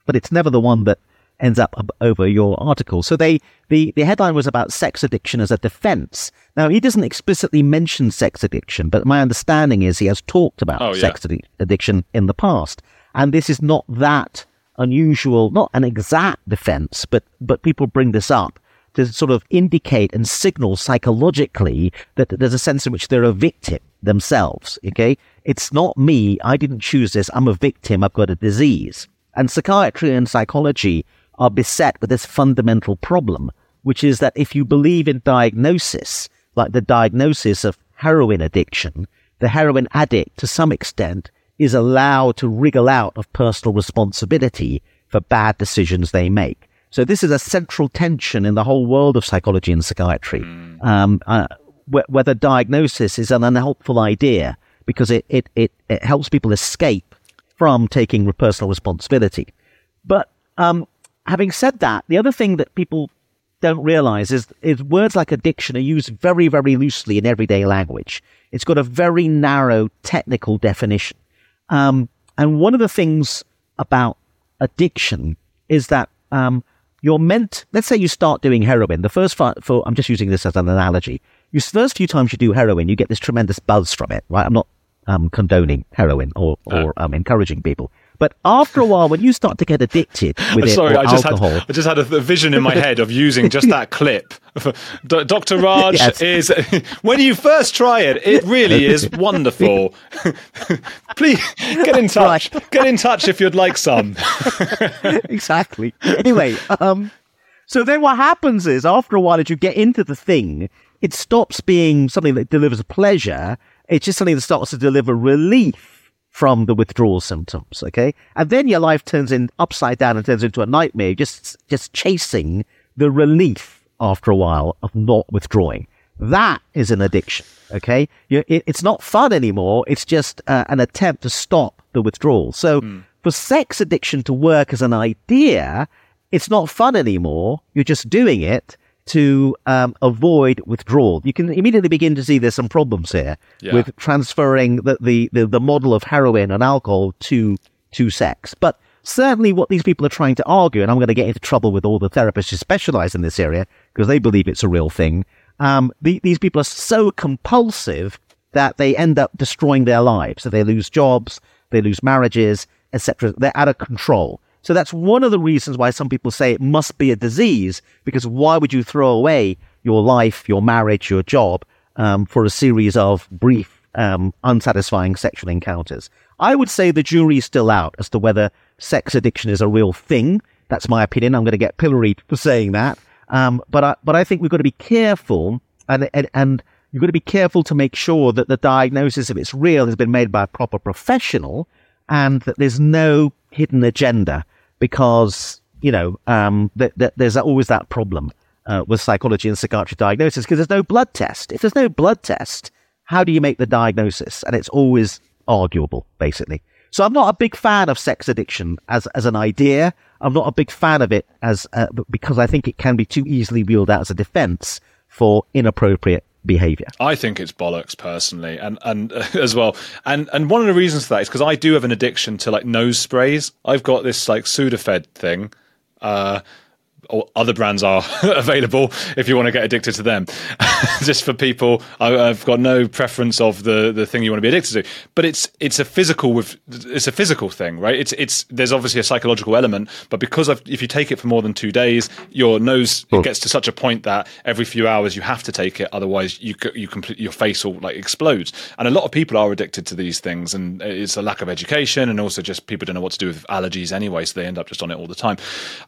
but it's never the one that ends up over your article. So they, the, the headline was about sex addiction as a defense. Now, he doesn't explicitly mention sex addiction, but my understanding is he has talked about oh, yeah. sex addi- addiction in the past. And this is not that unusual, not an exact defense, but but people bring this up to sort of indicate and signal psychologically that there's a sense in which they're a victim themselves, okay? It's not me. I didn't choose this. I'm a victim. I've got a disease. And psychiatry and psychology are beset with this fundamental problem, which is that if you believe in diagnosis, like the diagnosis of heroin addiction, the heroin addict, to some extent, is allowed to wriggle out of personal responsibility for bad decisions they make. So this is a central tension in the whole world of psychology and psychiatry, um, uh, wh- whether diagnosis is an unhelpful idea because it, it, it, it helps people escape from taking personal responsibility. But um, having said that, the other thing that people don't realize is, is words like addiction are used very, very loosely in everyday language. It's got a very narrow technical definition. Um, and one of the things about addiction is that um, you're meant, let's say you start doing heroin. The first, for, for, I'm just using this as an analogy. The first few times you do heroin, you get this tremendous buzz from it, right? I'm not um, condoning heroin or, or um, encouraging people. But after a while, when you start to get addicted with it, Sorry, or I just alcohol... Had, I just had a vision in my head of using just that clip. D- Doctor Raj yes. is... When you first try it, it really is wonderful. Please, get in touch. Right. Get in touch if you'd like some. Exactly. Anyway, um, so then what happens is, after a while, as you get into the thing, it stops being something that delivers pleasure. It's just something that starts to deliver relief from the withdrawal symptoms, okay? And then your life turns in upside down and turns into a nightmare, just just chasing the relief after a while of not withdrawing. That is an addiction, okay? You're, it, it's not fun anymore. It's just uh, an attempt to stop the withdrawal. So mm. for sex addiction to work as an idea, it's not fun anymore. You're just doing it to um, avoid withdrawal. You can immediately begin to see there's some problems here yeah. with transferring the, the, the, the model of heroin and alcohol to to sex. But certainly what these people are trying to argue, and I'm going to get into trouble with all the therapists who specialize in this area because they believe it's a real thing, um, the, these people are so compulsive that they end up destroying their lives. So they lose jobs, they lose marriages, et cetera. They're out of control. So that's one of the reasons why some people say it must be a disease, because why would you throw away your life, your marriage, your job um, for a series of brief, um, unsatisfying sexual encounters? I would say the jury's still out as to whether sex addiction is a real thing. That's my opinion. I'm going to get pilloried for saying that. Um, but I, but I think we've got to be careful, and, and and you've got to be careful to make sure that the diagnosis, if it's real, has been made by a proper professional, and that there's no hidden agenda, because, you know, um, th- th- there's always that problem uh, with psychology and psychiatry diagnosis, because there's no blood test. If there's no blood test, how do you make the diagnosis? And it's always arguable, basically. So I'm not a big fan of sex addiction as, as an idea. I'm not a big fan of it as uh, because I think it can be too easily wheeled out as a defense for inappropriate behavior. I think it's bollocks personally, and and uh, as well. And and one of the reasons for that is because I do have an addiction to like nose sprays. I've got this like Sudafed thing. Uh, or other brands are available if you want to get addicted to them. Just for people, I, I've got no preference of the the thing you want to be addicted to. But it's it's a physical with it's a physical thing, right? It's it's there's obviously a psychological element, but because I've, if you take it for more than two days, your nose oh. it gets to such a point that every few hours you have to take it, otherwise you you complete, your face will like explodes. And a lot of people are addicted to these things, and it's a lack of education, and also just people don't know what to do with allergies anyway, so they end up just on it all the time.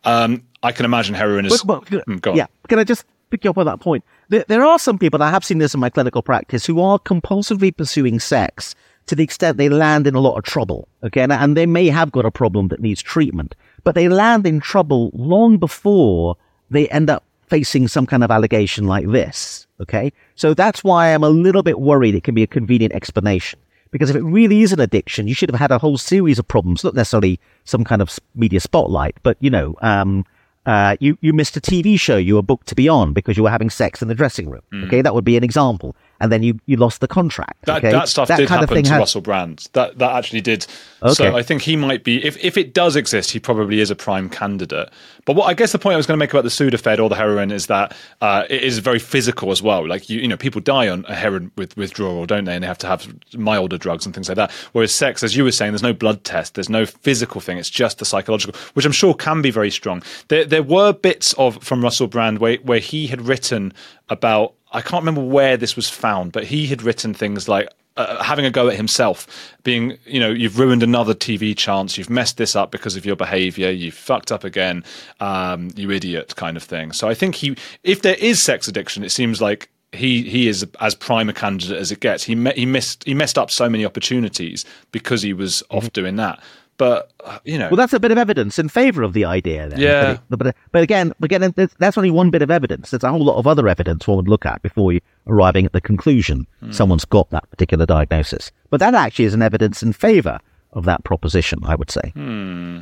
Um, I can imagine heroin is... But, but, mm, go on. Yeah, can I just pick you up on that point? There, there are some people, and I have seen this in my clinical practice, who are compulsively pursuing sex to the extent they land in a lot of trouble, okay? And, and they may have got a problem that needs treatment, but they land in trouble long before they end up facing some kind of allegation like this, okay? So that's why I'm a little bit worried it can be a convenient explanation, Because if it really is an addiction, you should have had a whole series of problems, not necessarily some kind of media spotlight, but, you know, um, uh, you, you missed a T V show you were booked to be on because you were having sex in the dressing room. Mm. Okay, that would be an example. And then you, you lost the contract. That, okay? that stuff that did kind happen of thing to had... Russell Brand. That that actually did. Okay. So I think he might be, if, if it does exist, he probably is a prime candidate. But what I guess the point I was going to make about the Sudafed or the heroin is that uh, it is very physical as well. Like, you, you know, people die on a heroin with, withdrawal, don't they? And they have to have milder drugs and things like that. Whereas sex, as you were saying, there's no blood test. There's no physical thing. It's just the psychological, which I'm sure can be very strong. There there were bits of from Russell Brand where, where he had written about, I can't remember where this was found, but he had written things like uh, having a go at himself, being, you know, you've ruined another T V chance, you've messed this up because of your behaviour, you've fucked up again, um, you idiot kind of thing. So I think he, if there is sex addiction, it seems like he he is as prime a candidate as it gets. He me- he missed he messed up so many opportunities because he was mm-hmm. off doing that. But, you know. Well, that's a bit of evidence in favour of the idea then. Yeah. But, it, but again, again, that's only one bit of evidence. There's a whole lot of other evidence one would look at before you arriving at the conclusion mm. someone's got that particular diagnosis. But that actually is an evidence in favour of that proposition, I would say. Hmm.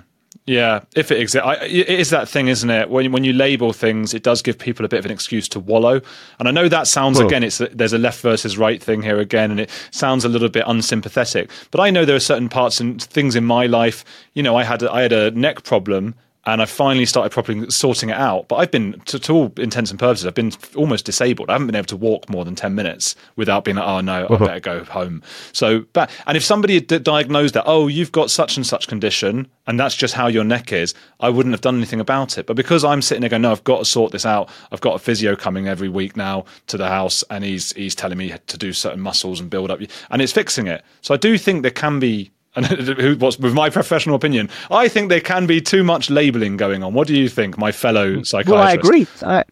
Yeah, if it exists. It is that thing, isn't it? When when you label things, it does give people a bit of an excuse to wallow. And I know that sounds, cool. again, it's there's a left versus right thing here again, and it sounds a little bit unsympathetic. But I know there are certain parts and things in my life, you know, I had a, I had a neck problem, and I finally started properly sorting it out. But I've been, to, to all intents and purposes, I've been almost disabled. I haven't been able to walk more than ten minutes without being like, oh, no, I better go home. So, but, and if somebody had d- diagnosed that, oh, you've got such and such condition, and that's just how your neck is, I wouldn't have done anything about it. But because I'm sitting there going, no, I've got to sort this out. I've got a physio coming every week now to the house, and he's he's telling me to do certain muscles and build up. And it's fixing it. So I do think there can be... And what's with my professional opinion, I think there can be too much labelling going on. What do you think, my fellow psychiatrist? Well, I agree. I,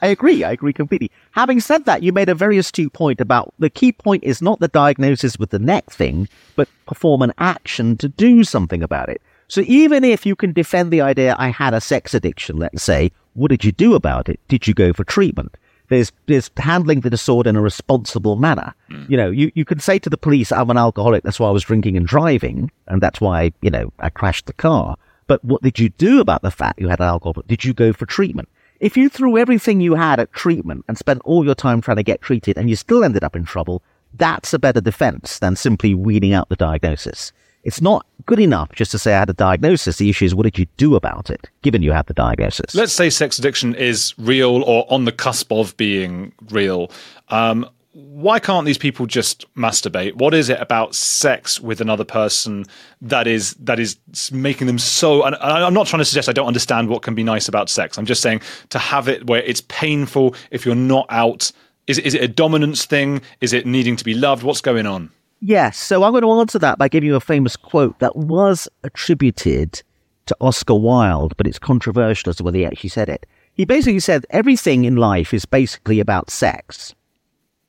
I agree. I agree completely. Having said that, you made a very astute point about the key point is not the diagnosis with the neck thing, but perform an action to do something about it. So even if you can defend the idea, I had a sex addiction, let's say, what did you do about it? Did you go for treatment? There's, there's handling the disorder in a responsible manner. Mm. You know, you, you can say to the police, I'm an alcoholic, that's why I was drinking and driving, and that's why, you know, I crashed the car. But what did you do about the fact you had alcohol? Did you go for treatment? If you threw everything you had at treatment and spent all your time trying to get treated and you still ended up in trouble, that's a better defense than simply weeding out the diagnosis. It's not good enough just to say I had a diagnosis. The issue is, what did you do about it, given you had the diagnosis? Let's say sex addiction is real or on the cusp of being real. Um, why can't these people just masturbate? What is it about sex with another person that is that is making them so... And I'm not trying to suggest I don't understand what can be nice about sex. I'm just saying to have it where it's painful if you're not out. Is, is it a dominance thing? Is it needing to be loved? What's going on? Yes, so I'm going to answer that by giving you a famous quote that was attributed to Oscar Wilde, but it's controversial as to whether he actually said it. He basically said everything in life is basically about sex,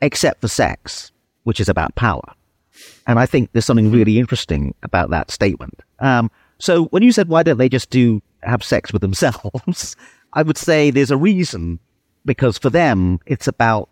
except for sex, which is about power. And I think there's something really interesting about that statement. Um, so when you said, why don't they just do have sex with themselves? I would say there's a reason, because for them, it's about...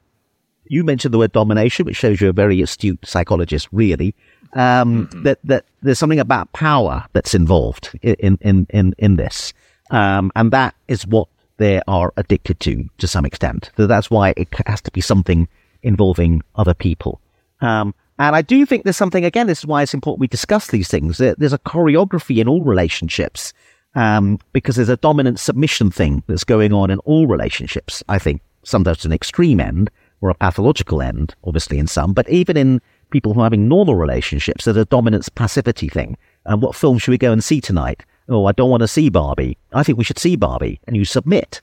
You mentioned the word domination, which shows you're a very astute psychologist, really. Um, mm-hmm. That that there's something about power that's involved in in in in this, um, and that is what they are addicted to to some extent. So that's why it has to be something involving other people. Um, and I do think there's something. Again, this is why it's important we discuss these things. There's a choreography in all relationships, um, because there's a dominant submission thing that's going on in all relationships. I think sometimes to an extreme end. Or a pathological end, obviously, in some, but even in people who are having normal relationships, there's a dominance passivity thing. And what film should we go and see tonight? Oh, I don't want to see Barbie. I think we should see Barbie. And you submit,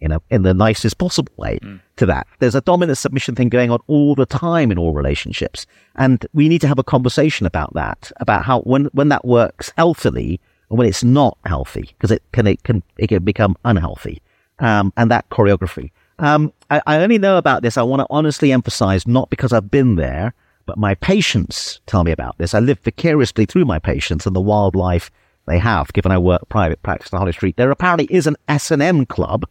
you know, in the nicest possible way mm. to that. There's a dominant submission thing going on all the time in all relationships. And we need to have a conversation about that, about how when, when that works healthily and when it's not healthy, because it can, it can, it can become unhealthy. Um, and that choreography. Um, I, I only know about this, I want to honestly emphasize, not because I've been there, but my patients tell me about this. I live vicariously through my patients and the wildlife they have, given I work private practice on Harley Street. There apparently is an S and M club,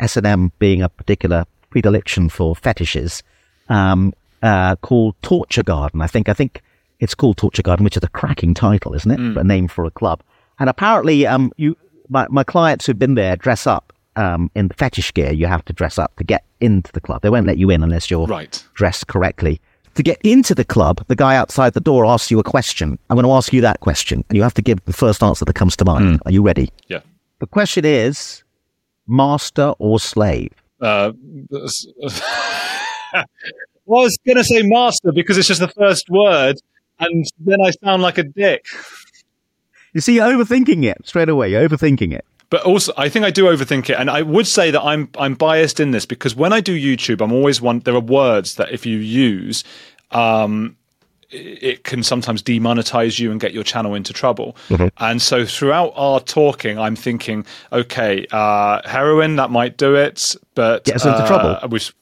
S and M being a particular predilection for fetishes, um, uh, called Torture Garden. I think, I think It's called Torture Garden, which is a cracking title, isn't it? Mm. A name for a club. And apparently, um, you my, my clients who've been there dress up um, in the fetish gear. You have to dress up to get into the club. They won't let you in unless you're right. dressed correctly. To get into the club, the guy outside the door asks you a question. I'm going to ask you that question. And you have to give the first answer that comes to mind. Mm. Are you ready? Yeah. The question is, master or slave? Uh, I was going to say master because it's just the first word. And then I sound like a dick. You see, you're overthinking it straight away. You're overthinking it. But also, I think I do overthink it. And I would say that I'm I'm biased in this because when I do YouTube, I'm always one. There are words that if you use, um, it can sometimes demonetize you and get your channel into trouble. Mm-hmm. And so throughout our talking, I'm thinking, okay, uh, heroin, that might do it. But get us into uh, trouble. We've,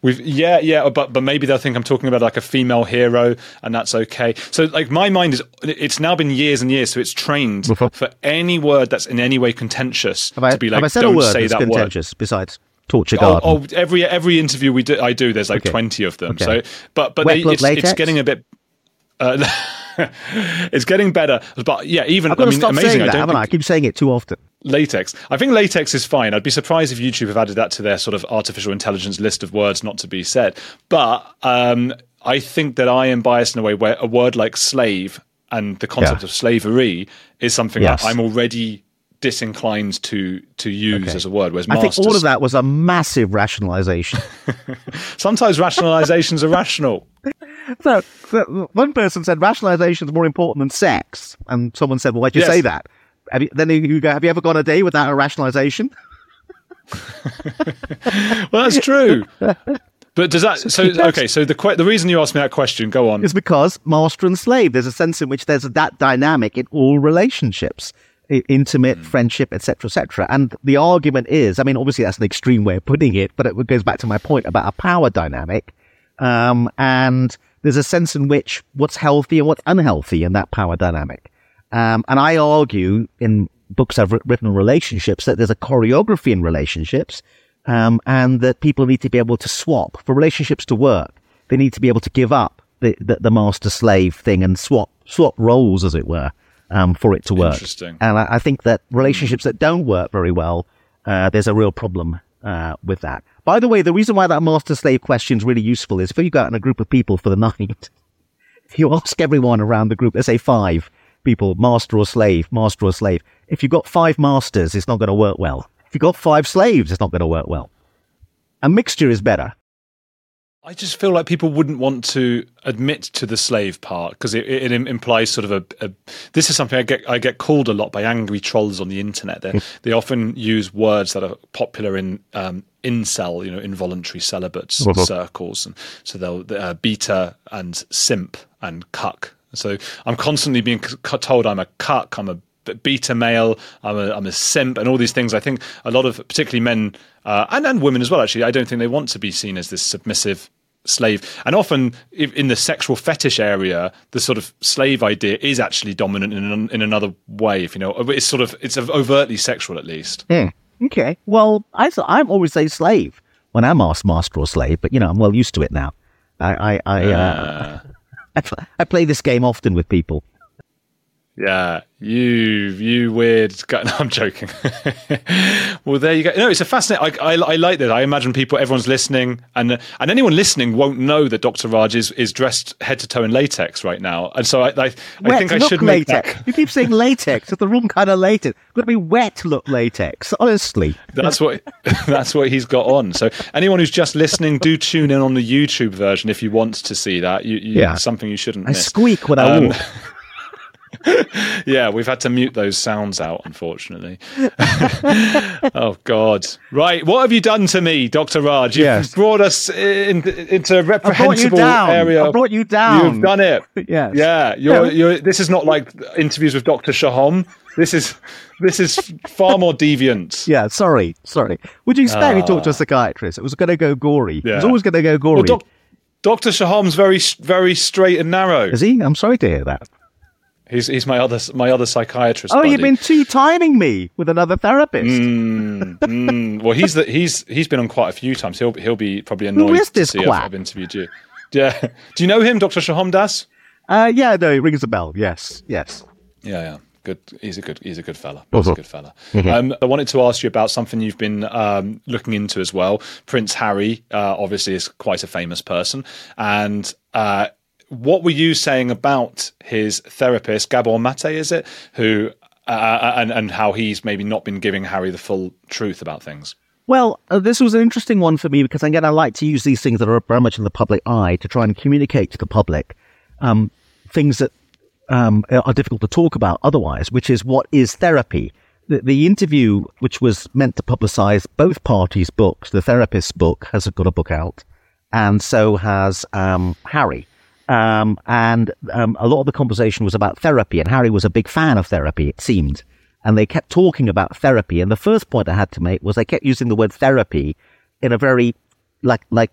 We've, yeah, yeah, but but maybe they'll think I'm talking about like a female hero, and that's okay. So like my mind is, it's now been years and years, so it's trained for any word that's in any way contentious I, to be like, don't say that contentious word. Besides Torture Garden, oh, oh, every every interview we do, I do, there's like okay. twenty of them. Okay. So, but but they, it's, it's getting a bit. Uh, it's getting better, but yeah, even I've got to I mean, stop amazing. Saying that, I don't haven't I? I keep saying it too often. Latex. I think latex is fine. I'd be surprised if YouTube have added that to their sort of artificial intelligence list of words not to be said. But um, I think that I am biased in a way where a word like slave and the concept yeah. of slavery is something yes. that I'm already disinclined to to use okay. as a word. Whereas I masters, think all of that was a massive rationalization. Sometimes rationalizations are rational. So, so one person said rationalization is more important than sex, and someone said, "Well, why'd you yes. say that?" Have you, then you go, "Have you ever gone a day without a rationalization?" Well, that's true. But does that? So okay. So the que- the reason you asked me that question, go on, is because master and slave. There's a sense in which there's that dynamic in all relationships. Intimate mm. friendship, etc., etc. And the argument is, I mean, obviously that's an extreme way of putting it, but it goes back to my point about a power dynamic, um and there's a sense in which what's healthy and what's unhealthy in that power dynamic, um and I argue in books I've written on relationships that there's a choreography in relationships, um and that people need to be able to swap. For relationships to work, they need to be able to give up the the, the master slave thing and swap swap roles, as it were, Um, for it to work. Interesting. And I, I think that relationships that don't work very well, uh, there's a real problem uh, with that. By the way, the reason why that master-slave question is really useful is if you go out in a group of people for the night, if you ask everyone around the group, let's say five people, master or slave, master or slave, if you've got five masters, it's not going to work well. If you've got five slaves, it's not going to work well. A mixture is better. I just feel like people wouldn't want to admit to the slave part because it, it, it implies sort of a, a. This is something I get. I get called a lot by angry trolls on the internet. They they often use words that are popular in um, incel, you know, involuntary celibates mm-hmm. circles, and so they'll uh, beta and simp and cuck. So I'm constantly being c- told I'm a cuck. I'm a beta male, I'm a, I'm a simp, and all these things. I think a lot of, particularly men uh, and, and women as well, actually, I don't think they want to be seen as this submissive slave. And often in the sexual fetish area, the sort of slave idea is actually dominant in, in another way, if you know. It's sort of, it's overtly sexual at least. Yeah. Okay. Well, I, I always say slave when I'm asked master or slave, but, you know, I'm well used to it now. I, I, I, uh. Uh, I, I play this game often with people. Yeah, you you weird guy. No, I'm joking. Well, there you go. No, it's a fascinating... I, I, I like that. I imagine people, everyone's listening, and and anyone listening won't know that Doctor Raj is, is dressed head-to-toe in latex right now. And so I I, I think I should make latex. That... You keep saying latex. It's the wrong kind of latex. It's going to be wet-look latex, honestly. That's what that's what he's got on. So anyone who's just listening, do tune in on the YouTube version if you want to see that. You, you, yeah. It's something you shouldn't I miss. I squeak when I um, walk. Yeah, we've had to mute those sounds out, unfortunately. Oh, God. Right, what have you done to me, Doctor Raj? You've yes. brought us in, into a reprehensible I area. I brought you down. You've done it. Yes. Yeah. You're, you're, this is not like interviews with Doctor Shahom. This is this is far more deviant. Yeah, sorry, sorry. Would you expect uh, me to talk to a psychiatrist? It was going to go gory. Yeah. It was always going to go gory. Well, doc- Doctor Shahom's very, very straight and narrow. Is he? I'm sorry to hear that. He's he's my other my other psychiatrist. Oh, buddy. You've been two-timing me with another therapist. Mm, mm. Well, he's the, he's he's been on quite a few times. He'll he'll be probably annoyed Who is this to see quack? If I've interviewed you. Yeah. Do you know him, Doctor Shahom Das? Uh, yeah, no, it rings a bell. Yes, yes. Yeah, yeah. Good. He's a good. He's a good fella. He's a good fella. Mm-hmm. Um, I wanted to ask you about something you've been um, looking into as well. Prince Harry, uh, obviously, is quite a famous person, and uh, what were you saying about his therapist, Gabor Maté? Is it who uh, and and how he's maybe not been giving Harry the full truth about things? Well, uh, this was an interesting one for me because again, I like to use these things that are very much in the public eye to try and communicate to the public um, things that. Um, are difficult to talk about otherwise, which is what is therapy. The, the interview, which was meant to publicize both parties' books, the therapist's book has got a book out, and so has um, Harry. Um, and um, a lot of the conversation was about therapy, and Harry was a big fan of therapy, it seemed. And they kept talking about therapy. And the first point I had to make was they kept using the word therapy in a very, like, like,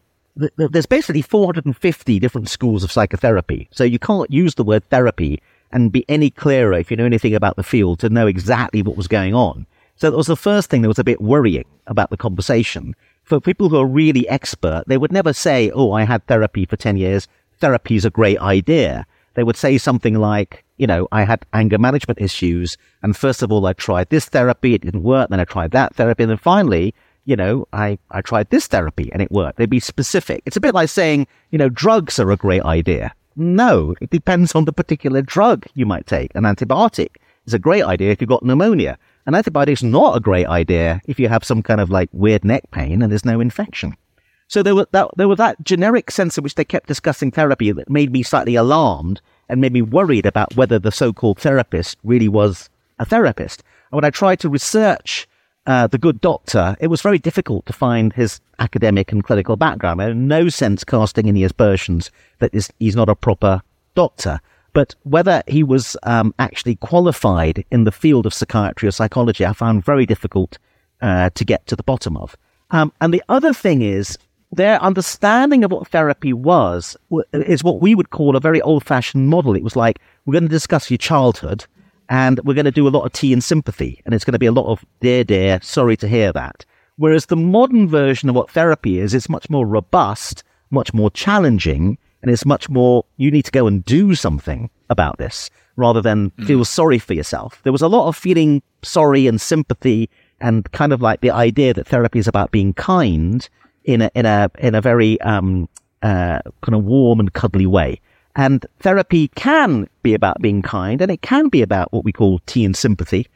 there's basically four hundred fifty different schools of psychotherapy. So you can't use the word therapy and be any clearer, if you know anything about the field, to know exactly what was going on. So that was the first thing that was a bit worrying about the conversation. For people who are really expert, they would never say, oh, I had therapy for ten years. Therapy's a great idea. They would say something like, you know, I had anger management issues. And first of all, I tried this therapy. It didn't work. Then I tried that therapy. And then finally, you know, I, I tried this therapy and it worked. They'd be specific. It's a bit like saying, you know, drugs are a great idea. No, it depends on the particular drug you might take. An antibiotic is a great idea if you've got pneumonia. An antibiotic is not a great idea if you have some kind of like weird neck pain and there's no infection. So there was that, there was that generic sense in which they kept discussing therapy that made me slightly alarmed and made me worried about whether the so-called therapist really was a therapist. And when I tried to research Uh, the Good Doctor, it was very difficult to find his academic and clinical background. I had no sense casting any aspersions that is, he's not a proper doctor. But whether he was um, actually qualified in the field of psychiatry or psychology, I found very difficult uh, to get to the bottom of. Um, and the other thing is, their understanding of what therapy was w- is what we would call a very old-fashioned model. It was like, we're going to discuss your childhood, and we're going to do a lot of tea and sympathy. And it's going to be a lot of, dear, dear, sorry to hear that. Whereas the modern version of what therapy is, it's much more robust, much more challenging. And it's much more, you need to go and do something about this rather than mm. feel sorry for yourself. There was a lot of feeling sorry and sympathy and kind of like the idea that therapy is about being kind in a, in a, in a very um, uh, kind of warm and cuddly way. And therapy can be about being kind, and it can be about what we call tea and sympathy.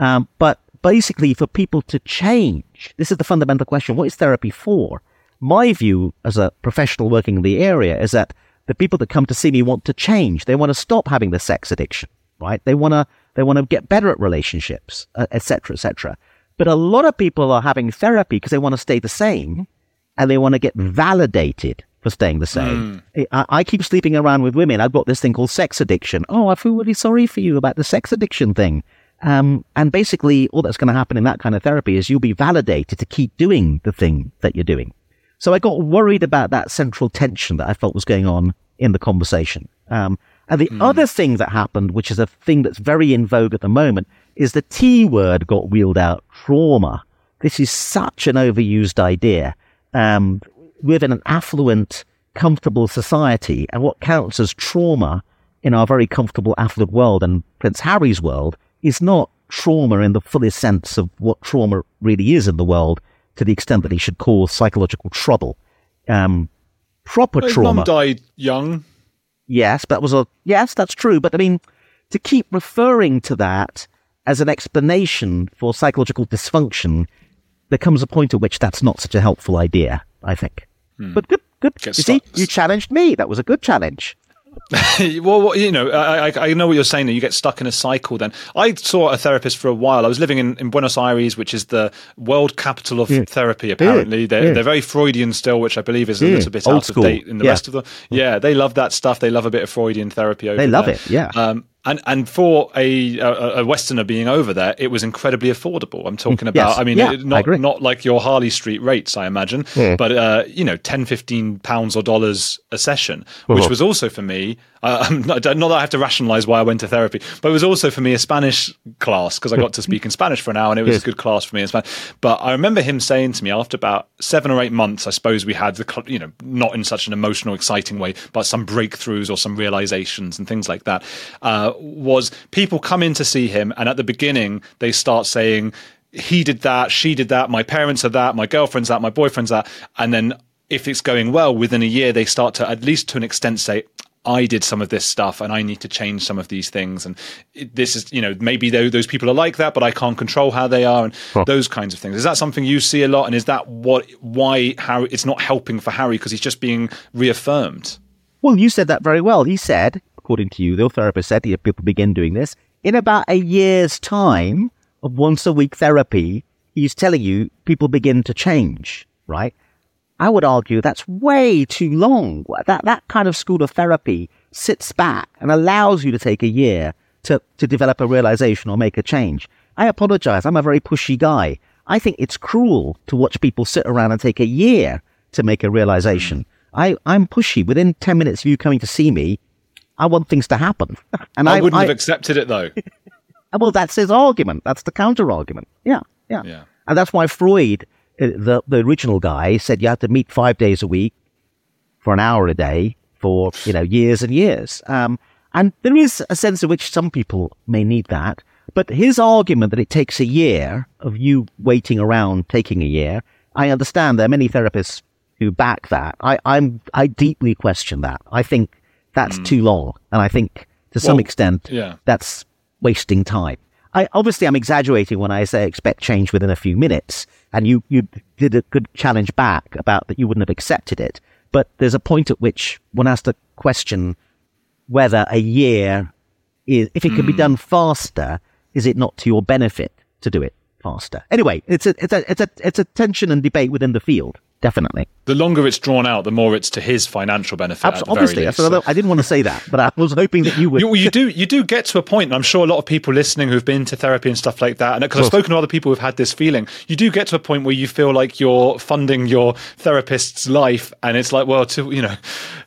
Um, but basically, for people to change, this is the fundamental question. What is therapy for? My view as a professional working in the area is that the people that come to see me want to change. They want to stop having the sex addiction, right? They want to they want to get better at relationships, et cetera, et cetera. But a lot of people are having therapy because they want to stay the same, and they want to get validated for staying the same. Mm. I, I keep sleeping around with women. I've got this thing called sex addiction. Oh, I feel really sorry for you about the sex addiction thing. Um, and basically, all that's going to happen in that kind of therapy is you'll be validated to keep doing the thing that you're doing. So I got worried about that central tension that I felt was going on in the conversation. Um, and the mm. other thing that happened, which is a thing that's very in vogue at the moment, is the T word got wheeled out, trauma. This is such an overused idea. Um, within an affluent, comfortable society, and what counts as trauma in our very comfortable, affluent world and Prince Harry's world is not trauma in the fullest sense of what trauma really is in the world, to the extent that he should cause psychological trouble. Um, proper but trauma. His mum died young. Yes, that was a yes. That's true. But I mean, to keep referring to that as an explanation for psychological dysfunction, there comes a point at which that's not such a helpful idea, I think. But good, good. You see, you challenged me. That was a good challenge. Well, you know, I, I know what you're saying. That you get stuck in a cycle. Then I saw a therapist for a while. I was living in, in Buenos Aires, which is the world capital of yeah. therapy. Apparently, yeah. they're yeah. they're very Freudian still, which I believe is a yeah. little bit Old out school. Of date in the yeah. rest of the. Yeah, they love that stuff. They love a bit of Freudian therapy. Over they love there. It. Yeah. Um, And and for a, a a Westerner being over there, it was incredibly affordable. I'm talking about, yes. I mean, yeah, it, not I not like your Harley Street rates, I imagine, mm. but, uh, you know, ten, fifteen pounds or dollars a session, well, which well. was also for me, uh, not, not that I have to rationalize why I went to therapy, but it was also for me a Spanish class because I got to speak in Spanish for an hour and it was yes. a good class for me in Spanish. But I remember him saying to me after about seven or eight months, I suppose we had, the you know, not in such an emotional, exciting way, but some breakthroughs or some realizations and things like that. Uh, was people come in to see him and at the beginning they start saying he did that, she did that, my parents are that, my girlfriend's that, my boyfriend's that, and then if it's going well within a year they start to at least to an extent say I did some of this stuff and I need to change some of these things and this is, you know, maybe those people are like that but I can't control how they are and huh. those kinds of things. Is that something you see a lot and is that what why Harry, it's not helping for Harry because he's just being reaffirmed? Well, you said that very well. He said, according to you, the therapist said if people begin doing this, in about a year's time of once a week therapy, he's telling you people begin to change, right? I would argue that's way too long. That that kind of school of therapy sits back and allows you to take a year to, to develop a realization or make a change. I apologize. I'm a very pushy guy. I think it's cruel to watch people sit around and take a year to make a realization. I, I'm pushy. Within ten minutes of you coming to see me, I want things to happen. And I wouldn't I, have I, accepted it, though. Well, that's his argument. That's the counter-argument. Yeah, yeah. yeah. And that's why Freud, the, the original guy, said you have to meet five days a week for an hour a day for, you know, years and years. Um, and there is a sense in which some people may need that. But his argument that it takes a year of you waiting around taking a year, I understand there are many therapists who back that. I, I'm, I deeply question that. I think that's mm. too long. And I think to some well, extent, yeah. that's wasting time. I obviously, I'm exaggerating when I say expect change within a few minutes. And you, you did a good challenge back about that you wouldn't have accepted it. But there's a point at which one has to question whether a year is, if it mm. can be done faster, is it not to your benefit to do it faster? Anyway, it's a, it's a, it's a, it's a tension and debate within the field. Definitely. The longer it's drawn out, the more it's to his financial benefit. Absolutely. At the very least. Absolutely. I didn't want to say that, but I was hoping that you would. You, you do. You do get to a point, and I'm sure a lot of people listening who've been to therapy and stuff like that, and because I've spoken to other people who've had this feeling, you do get to a point where you feel like you're funding your therapist's life, and it's like, well, to, you know,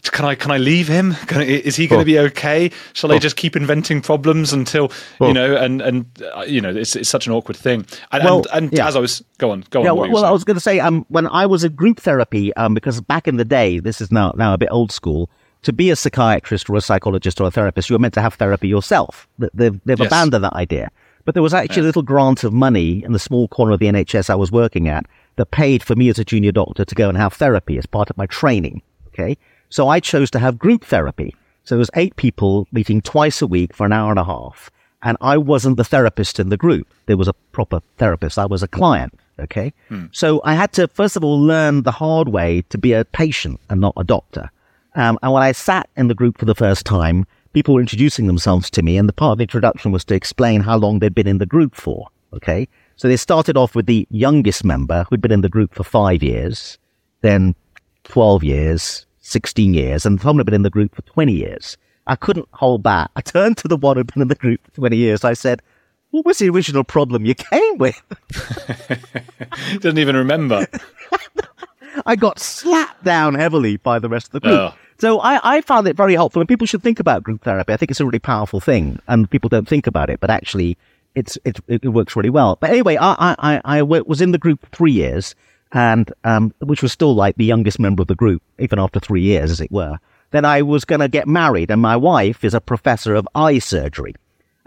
can I can I leave him? Can I, is he going to be okay? Shall I just keep inventing problems until you know? And and uh, you know, it's it's such an awkward thing. And well, and, and yeah. as I was go on, go yeah, on. Well, well I was going to say, um, when I was a group therapy, um, because back in the day, this is now now a bit old school, to be a psychiatrist or a psychologist or a therapist, you were meant to have therapy yourself. They've, they've yes. abandoned that idea. But there was actually yeah. a little grant of money in the small corner of the N H S I was working at that paid for me as a junior doctor to go and have therapy as part of my training. Okay, so I chose to have group therapy. So there was eight people meeting twice a week for an hour and a half. And I wasn't the therapist in the group. There was a proper therapist. I was a client. Okay. Hmm. So I had to, first of all, learn the hard way to be a patient and not a doctor. Um, and when I sat in the group for the first time, people were introducing themselves to me. And the part of the introduction was to explain how long they'd been in the group for. Okay. So they started off with the youngest member who'd been in the group for five years, then twelve years, sixteen years, and someone had been in the group for twenty years. I couldn't hold back. I turned to the one who'd been in the group for twenty years. I said, what was the original problem you came with? Doesn't even remember. I got slapped down heavily by the rest of the group. Oh. So I, I found it very helpful. And people should think about group therapy. I think it's a really powerful thing. And people don't think about it. But actually, it's it, it works really well. But anyway, I, I, I was in the group for three years, and um, which was still like the youngest member of the group, even after three years, as it were. Then I was going to get married. And my wife is a professor of eye surgery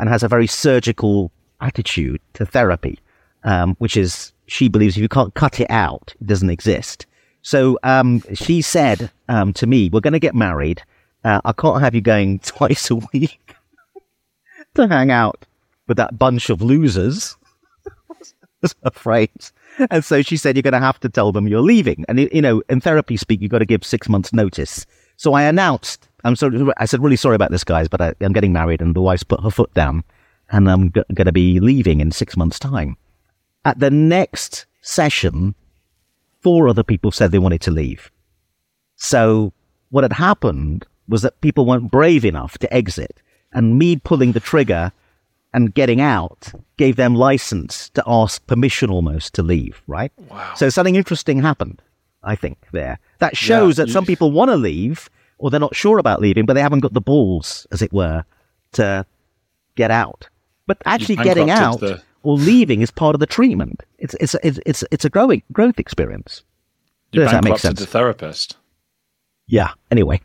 and has a very surgical attitude to therapy, um, which is, she believes if you can't cut it out, it doesn't exist. So um, she said um, to me, we're going to get married. Uh, I can't have you going twice a week to hang out with that bunch of losers. That's her phrase. And so she said, you're going to have to tell them you're leaving. And, you know, in therapy speak, you've got to give six months notice. So I announced, I'm sorry, I said, really sorry about this, guys, but I, I'm getting married, and the wife's put her foot down, and I'm g- going to be leaving in six months' time. At the next session, four other people said they wanted to leave. So what had happened was that people weren't brave enough to exit. and me pulling the trigger and getting out gave them license to ask permission almost to leave, right? Wow. So something interesting happened, I think, there. That shows yeah, that you... some people want to leave, or they're not sure about leaving, but they haven't got the balls, as it were, to get out. But actually getting out the... or leaving is part of the treatment. It's it's it's it's, it's a growing growth experience. You Does that make sense? The therapist. Yeah. Anyway.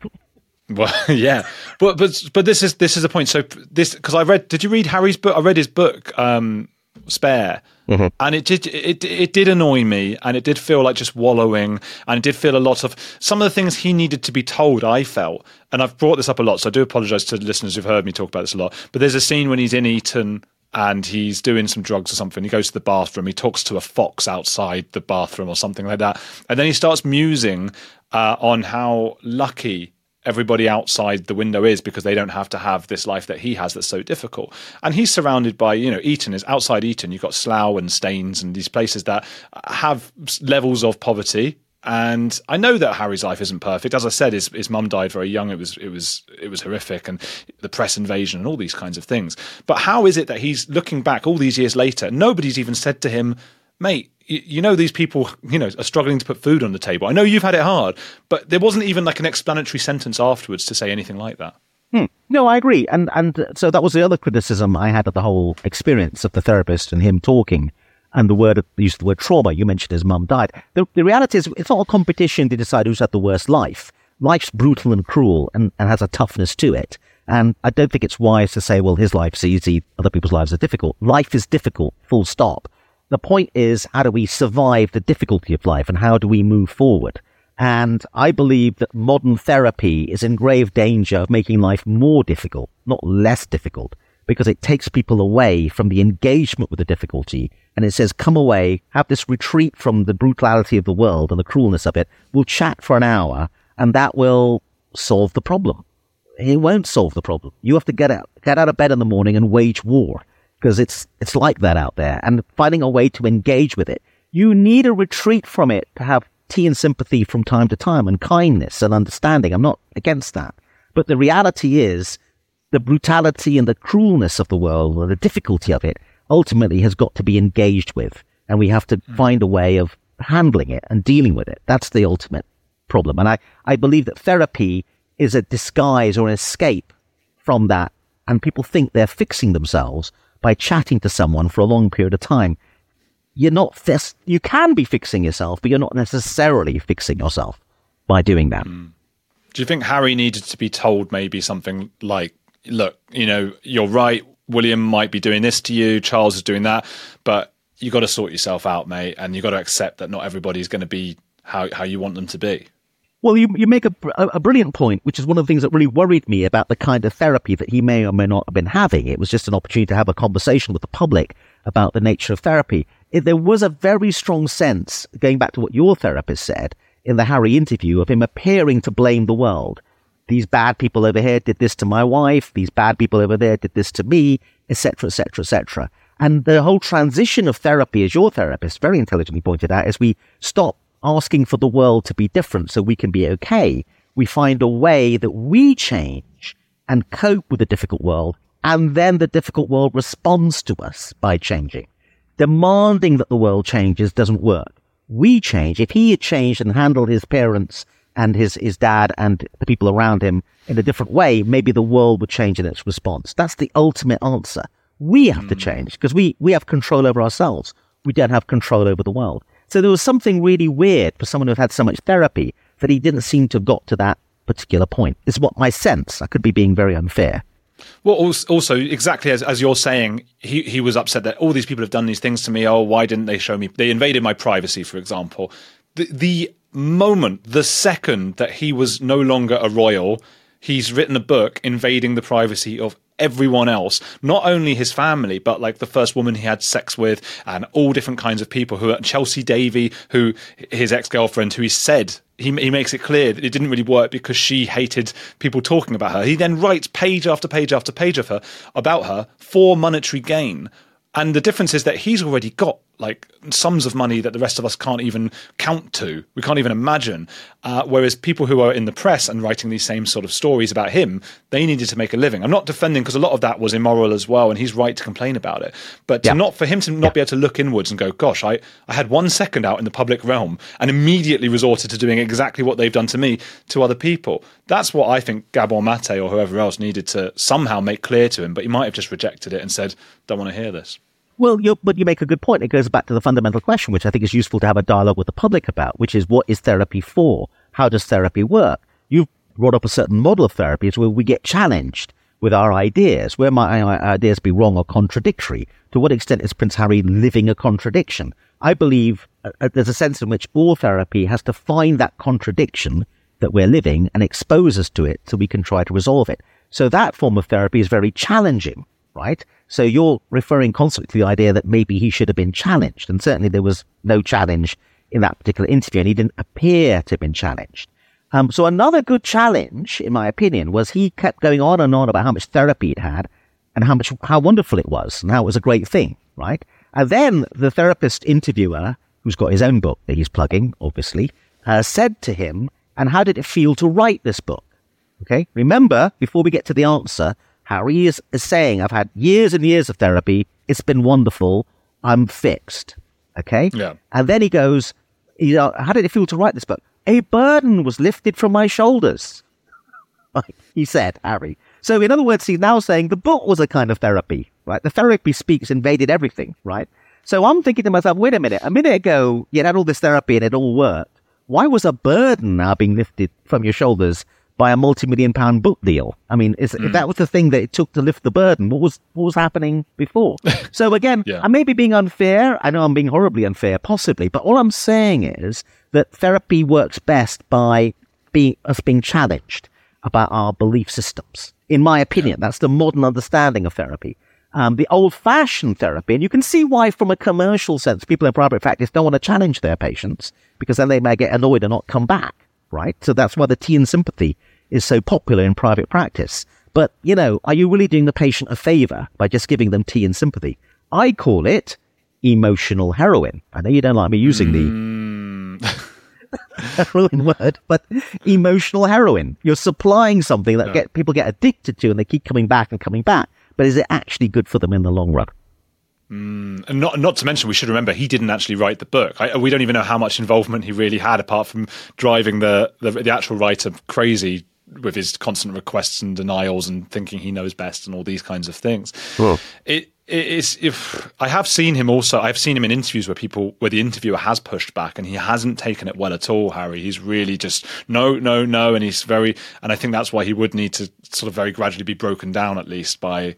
Well, yeah, but but but this is this is the point. So this because I read. Did you read Harry's book? I read his book, um, Spare, mm-hmm. and it did it it did annoy me, and it did feel like just wallowing, and it did feel a lot of some of the things he needed to be told. I felt, and I've brought this up a lot, so I do apologise to the listeners who've heard me talk about this a lot. But there's a scene when he's in Eton. And he's doing some drugs or something. He goes to the bathroom. He talks to a fox outside the bathroom or something like that. And then he starts musing uh, on how lucky everybody outside the window is because they don't have to have this life that he has that's so difficult. And he's surrounded by, you know, Eton is outside Eton. You've got Slough and Staines and these places that have levels of poverty. And I know that Harry's life isn't perfect. As I said, his his mum died very young. It was it was it was horrific, and the press invasion and all these kinds of things. But how is it that he's looking back all these years later? Nobody's even said to him, "Mate, you, you know these people, you know, are struggling to put food on the table. I know you've had it hard," but there wasn't even like an explanatory sentence afterwards to say anything like that. Hmm. No, I agree, and and so that was the other criticism I had of the whole experience of the therapist and him talking. And the word use the word trauma. You mentioned his mum died. The, the reality is, it's not a competition to decide who's had the worst life. Life's brutal and cruel, and, and has a toughness to it. And I don't think it's wise to say, "Well, his life's easy; other people's lives are difficult." Life is difficult. Full stop. The point is, how do we survive the difficulty of life, and how do we move forward? And I believe that modern therapy is in grave danger of making life more difficult, not less difficult. Because it takes people away from the engagement with the difficulty, and it says, come away, have this retreat from the brutality of the world and the cruelness of it. We'll chat for an hour, and that will solve the problem. It won't solve the problem. You have to get out, get out of bed in the morning and wage war, because it's it's like that out there, and finding a way to engage with it. You need a retreat from it to have tea and sympathy from time to time, and kindness and understanding. I'm not against that. But the reality is, the brutality and the cruelness of the world, or the difficulty of it, ultimately has got to be engaged with. And we have to find a way of handling it and dealing with it. That's the ultimate problem. And I, I believe that therapy is a disguise or an escape from that. And people think they're fixing themselves by chatting to someone for a long period of time. You're not, f- you can be fixing yourself, but you're not necessarily fixing yourself by doing that. Mm. Do you think Harry needed to be told maybe something like, look, you know, you're right, William might be doing this to you, Charles is doing that, but you got to sort yourself out, mate, and you got to accept that not everybody's going to be how, how you want them to be? Well, you you make a, a brilliant point, which is one of the things that really worried me about the kind of therapy that he may or may not have been having. It was just an opportunity to have a conversation with the public about the nature of therapy. It, there was a very strong sense, going back to what your therapist said in the Harry interview, of him appearing to blame the world. These bad people over here did this to my wife. These bad people over there did this to me, et cetera, et cetera, et cetera. And the whole transition of therapy, as your therapist very intelligently pointed out, is we stop asking for the world to be different so we can be okay. We find a way that we change and cope with the difficult world, and then the difficult world responds to us by changing. Demanding that the world changes doesn't work. We change. If he had changed and handled his parents and his, his dad and the people around him in a different way, maybe the world would change in its response. That's the ultimate answer. We have mm. to change because we, we have control over ourselves. We don't have control over the world. So there was something really weird for someone who had so much therapy that he didn't seem to have got to that particular point. It's what my sense. I could be being very unfair. Well, also, exactly as, as you're saying, he, he was upset that all oh, these people have done these things to me. Oh, why didn't they show me? They invaded my privacy, for example. The... the moment, the second that he was no longer a royal, he's written a book invading the privacy of everyone else, not only his family, but like the first woman he had sex with and all different kinds of people who are Chelsea Davy, who his ex-girlfriend, who he said, he, he makes it clear that it didn't really work because she hated people talking about her. He then writes page after page after page of her about her for monetary gain. And the difference is that he's already got like sums of money that the rest of us can't even count to. We can't even imagine. Uh, whereas people who are in the press and writing these same sort of stories about him, they needed to make a living. I'm not defending, because a lot of that was immoral as well, and he's right to complain about it. But to yeah. not for him to not yeah. be able to look inwards and go, gosh, I, I had one second out in the public realm and immediately resorted to doing exactly what they've done to me to other people. That's what I think Gabor Maté or whoever else needed to somehow make clear to him, but he might have just rejected it and said, don't want to hear this. Well, you're, but you make a good point. It goes back to the fundamental question, which I think is useful to have a dialogue with the public about, which is, what is therapy for? How does therapy work? You've brought up a certain model of therapy where we get challenged with our ideas. Where might our ideas be wrong or contradictory? To what extent is Prince Harry living a contradiction? I believe uh, there's a sense in which all therapy has to find that contradiction that we're living and expose us to it so we can try to resolve it. So that form of therapy is very challenging, right? So you're referring constantly to the idea that maybe he should have been challenged, and certainly there was no challenge in that particular interview, and he didn't appear to have been challenged. Um, so another good challenge, in my opinion, was he kept going on and on about how much therapy it had and how much how wonderful it was and how it was a great thing, right? And then the therapist interviewer, who's got his own book that he's plugging, obviously, uh, said to him, and how did it feel to write this book? Okay, remember, before we get to the answer, Harry is, is saying, I've had years and years of therapy. It's been wonderful. I'm fixed. Okay? Yeah. And then he goes, you know, how did it feel to write this book? A burden was lifted from my shoulders, right, he said, Harry. So in other words, he's now saying the book was a kind of therapy, right? The therapy speaks invaded everything, right? So I'm thinking to myself, wait a minute. A minute ago, you had all this therapy and it all worked. Why was a burden now being lifted from your shoulders by a multi-million pound book deal? I mean, is, mm. if that was the thing that it took to lift the burden, what was what was happening before? So again, yeah. I may be being unfair. I know I'm being horribly unfair, possibly. But all I'm saying is that therapy works best by being, us being challenged about our belief systems. In my opinion, yeah. that's the modern understanding of therapy. Um, the old-fashioned therapy, and you can see why from a commercial sense, people in private practice don't want to challenge their patients, because then they may get annoyed and not come back. Right? So that's why the tea and sympathy is so popular in private practice. But, you know, are you really doing the patient a favor by just giving them tea and sympathy? I call it emotional heroin. I know you don't like me using mm. the heroin word, but emotional heroin. You're supplying something that yeah. get, people get addicted to, and they keep coming back and coming back. But is it actually good for them in the long run? Mm, and not not to mention, we should remember, he didn't actually write the book. I, we don't even know how much involvement he really had, apart from driving the, the the actual writer crazy with his constant requests and denials and thinking he knows best and all these kinds of things. Cool. It, it is if I have seen him also, I've seen him in interviews where people where the interviewer has pushed back and he hasn't taken it well at all, Harry. He's really just no, no, no, and he's very, and I think that's why he would need to sort of very gradually be broken down, at least by.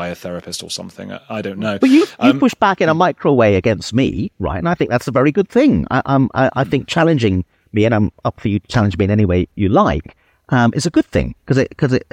by a therapist or something. I don't know. But you, you um, push back in a micro way against me, right? And I think that's a very good thing. I, um, I, I think challenging me, and I'm up for you to challenge me in any way you like, um, is a good thing, because it, cause it,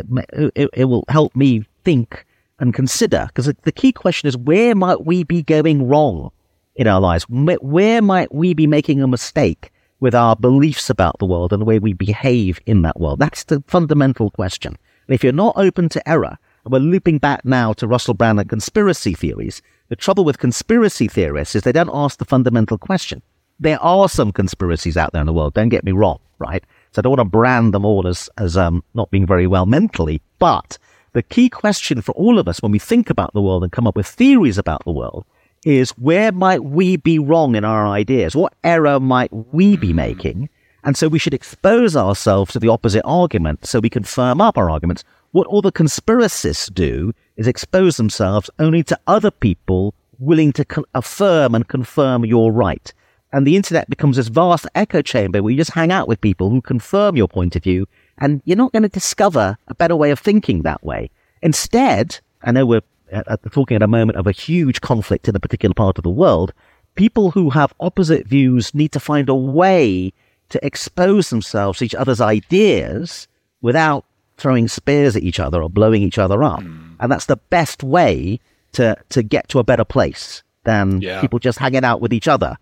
it, it will help me think and consider. Because the key question is, where might we be going wrong in our lives? Where might we be making a mistake with our beliefs about the world and the way we behave in that world? That's the fundamental question. And if you're not open to error, we're looping back now to Russell Brand and conspiracy theories. The trouble with conspiracy theorists is they don't ask the fundamental question. There are some conspiracies out there in the world, don't get me wrong, right? So I don't want to brand them all as, as um, not being very well mentally. But the key question for all of us when we think about the world and come up with theories about the world is, where might we be wrong in our ideas? What error might we be making? And so we should expose ourselves to the opposite argument so we can firm up our arguments. What all the conspiracists do is expose themselves only to other people willing to con- affirm and confirm you're right. And the internet becomes this vast echo chamber where you just hang out with people who confirm your point of view, and you're not going to discover a better way of thinking that way. Instead, I know we're uh, talking at a moment of a huge conflict in a particular part of the world, people who have opposite views need to find a way to expose themselves to each other's ideas without throwing spears at each other or blowing each other up. Mm. And that's the best way to to get to a better place than yeah. people just hanging out with each other.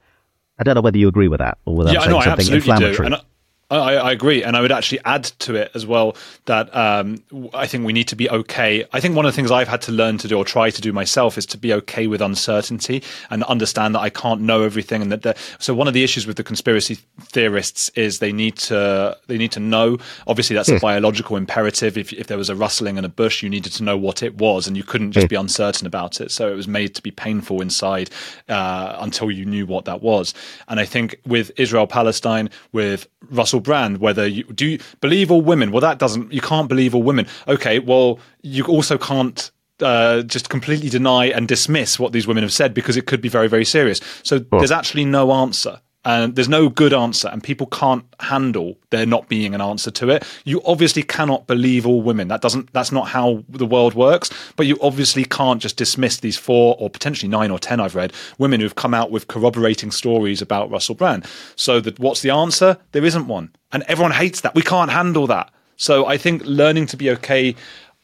I don't know whether you agree with that or whether yeah, I'm saying no, something inflammatory. I, I agree. And I would actually add to it as well that um, I think we need to be okay. I think one of the things I've had to learn to do or try to do myself is to be okay with uncertainty and understand that I can't know everything. And that so one of the issues with the conspiracy theorists is they need to they need to know. Obviously, that's mm. a biological imperative. If, if there was a rustling in a bush, you needed to know what it was and you couldn't just mm. be uncertain about it. So it was made to be painful inside uh, until you knew what that was. And I think with Israel-Palestine, with Russell Brand, whether you do you believe all women, well, that doesn't, you can't believe all women. Okay, well, you also can't uh, just completely deny and dismiss what these women have said, because it could be very, very serious. So oh. there's actually no answer. And there's no good answer, and people can't handle there not being an answer to it. You obviously cannot believe all women. That doesn't. That's not how the world works. But you obviously can't just dismiss these four or potentially nine or ten, I've read, women who've come out with corroborating stories about Russell Brand. So that what's the answer? There isn't one. And everyone hates that. We can't handle that. So I think learning to be okay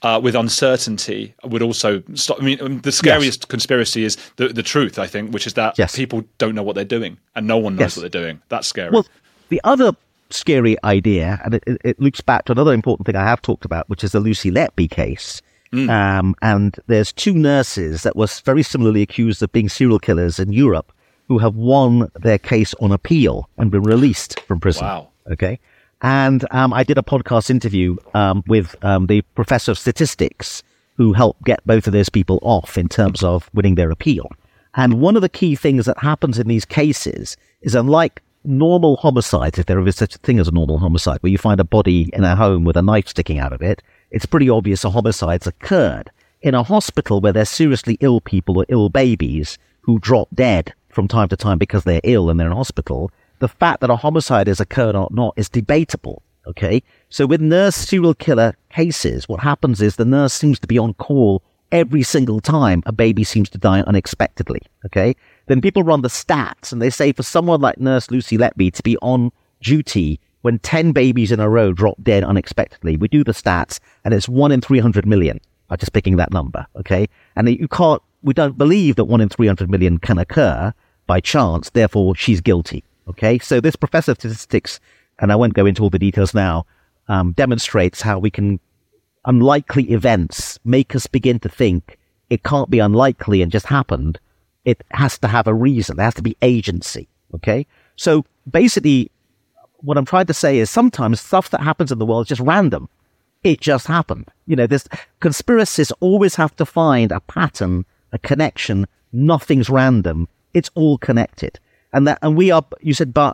Uh, with uncertainty would also stop. I mean, the scariest yes. conspiracy is the, the truth, I think, which is that yes. people don't know what they're doing and no one knows yes. what they're doing. That's scary. Well, the other scary idea, and it, it looks back to another important thing I have talked about, which is the Lucy Letby case. Mm. Um, and there's two nurses that were very similarly accused of being serial killers in Europe who have won their case on appeal and been released from prison. Wow. Okay. And um, I did a podcast interview um, with um, the professor of statistics who helped get both of those people off in terms of winning their appeal. And one of the key things that happens in these cases is, unlike normal homicides, if there is such a thing as a normal homicide, where you find a body in a home with a knife sticking out of it, it's pretty obvious a homicide's occurred. In a hospital where there's seriously ill people or ill babies who drop dead from time to time because they're ill and they're in hospital, the fact that a homicide has occurred or not is debatable, okay? So with nurse serial killer cases, what happens is the nurse seems to be on call every single time a baby seems to die unexpectedly, okay? Then people run the stats, and they say for someone like Nurse Lucy Letby to be on duty when ten babies in a row drop dead unexpectedly, we do the stats, and it's one in three hundred million. I'm just picking that number, okay? And you can't, we don't believe that one in three hundred million can occur by chance, therefore she's guilty. Okay, so this professor of statistics, and I won't go into all the details now, um, demonstrates how we can unlikely events make us begin to think it can't be unlikely and just happened. It has to have a reason. There has to be agency. Okay, so basically what I'm trying to say is sometimes stuff that happens in the world is just random. It just happened. You know, this conspiracists always have to find a pattern, a connection. Nothing's random. It's all connected. And that, and we are, you said, bi-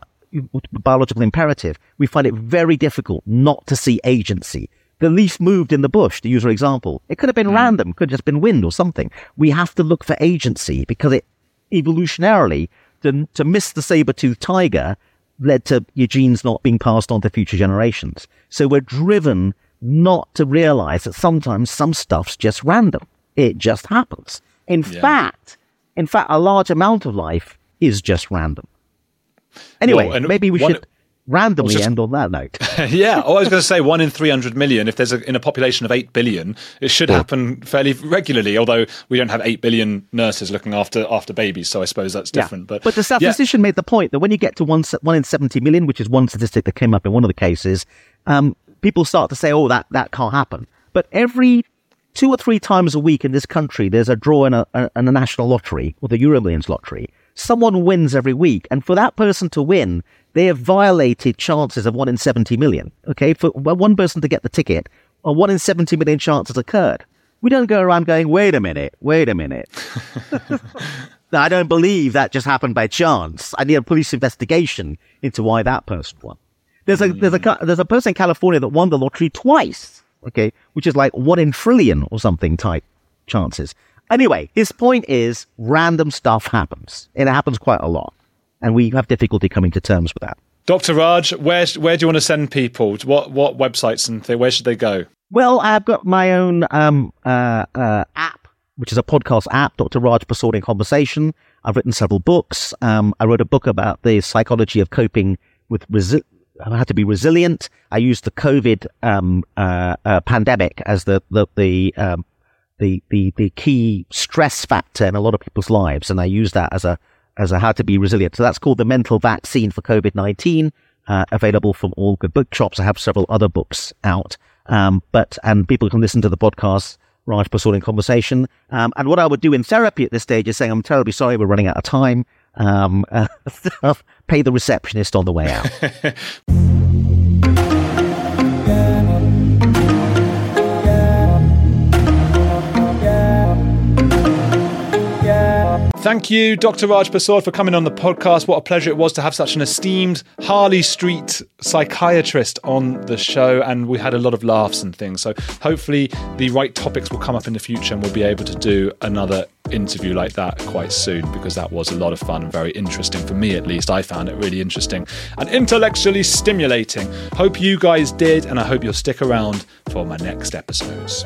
biological imperative. We find it very difficult not to see agency. The leaf moved in the bush, to use your example. It could have been mm. random, could have just been wind or something. We have to look for agency because it, evolutionarily, to, to miss the saber-toothed tiger led to your genes not being passed on to future generations. So we're driven not to realize that sometimes some stuff's just random. It just happens. In yeah. fact, in fact, a large amount of life is just random. Anyway, well, maybe we one, should randomly just end on that note. yeah, I was going to say one in three hundred million, if there's a, in a population of eight billion, it should yeah. happen fairly regularly, although we don't have eight billion nurses looking after after babies, so I suppose that's different. Yeah. But, but the statistician yeah. made the point that when you get to one, one in seventy million, which is one statistic that came up in one of the cases, um, people start to say, oh, that, that can't happen. But every two or three times a week in this country, there's a draw in a, a, in a national lottery, or the Euro Millions lottery. Someone wins every week, and for that person to win, they have violated chances of one in seventy million. Okay, for one person to get the ticket, a one in seventy million chance has occurred. We don't go around going, wait a minute, wait a minute. Now, I don't believe that just happened by chance. I need a police investigation into why that person won. There's a, there's a, there's a person in California that won the lottery twice, okay, which is like one in trillion or something type chances. Anyway, his point is random stuff happens, and it happens quite a lot, and we have difficulty coming to terms with that. Doctor Raj, where where do you want to send people? What what websites and th- where should they go? Well, I've got my own um, uh, uh, app, which is a podcast app, Doctor Raj Persaud in Conversation. I've written several books. Um, I wrote a book about the psychology of coping with resi- how to be resilient. I used the COVID um, uh, uh, pandemic as the the the um, The, the, the key stress factor in a lot of people's lives. And I use that as a, as a how to be resilient. So that's called The Mental Vaccine for COVID nineteen. uh, available from all good bookshops. I have several other books out, um, but and people can listen to the podcast Raj Persaud in Conversation. Um, and what I would do in therapy at this stage is saying, I'm terribly sorry, we're running out of time. Um, uh, pay the receptionist on the way out. Thank you, Doctor Raj Persaud, for coming on the podcast. What a pleasure it was to have such an esteemed Harley Street psychiatrist on the show, and we had a lot of laughs and things. So hopefully the right topics will come up in the future and we'll be able to do another interview like that quite soon, because that was a lot of fun and very interesting for me, at least. I found it really interesting and intellectually stimulating. Hope you guys did, and I hope you'll stick around for my next episodes.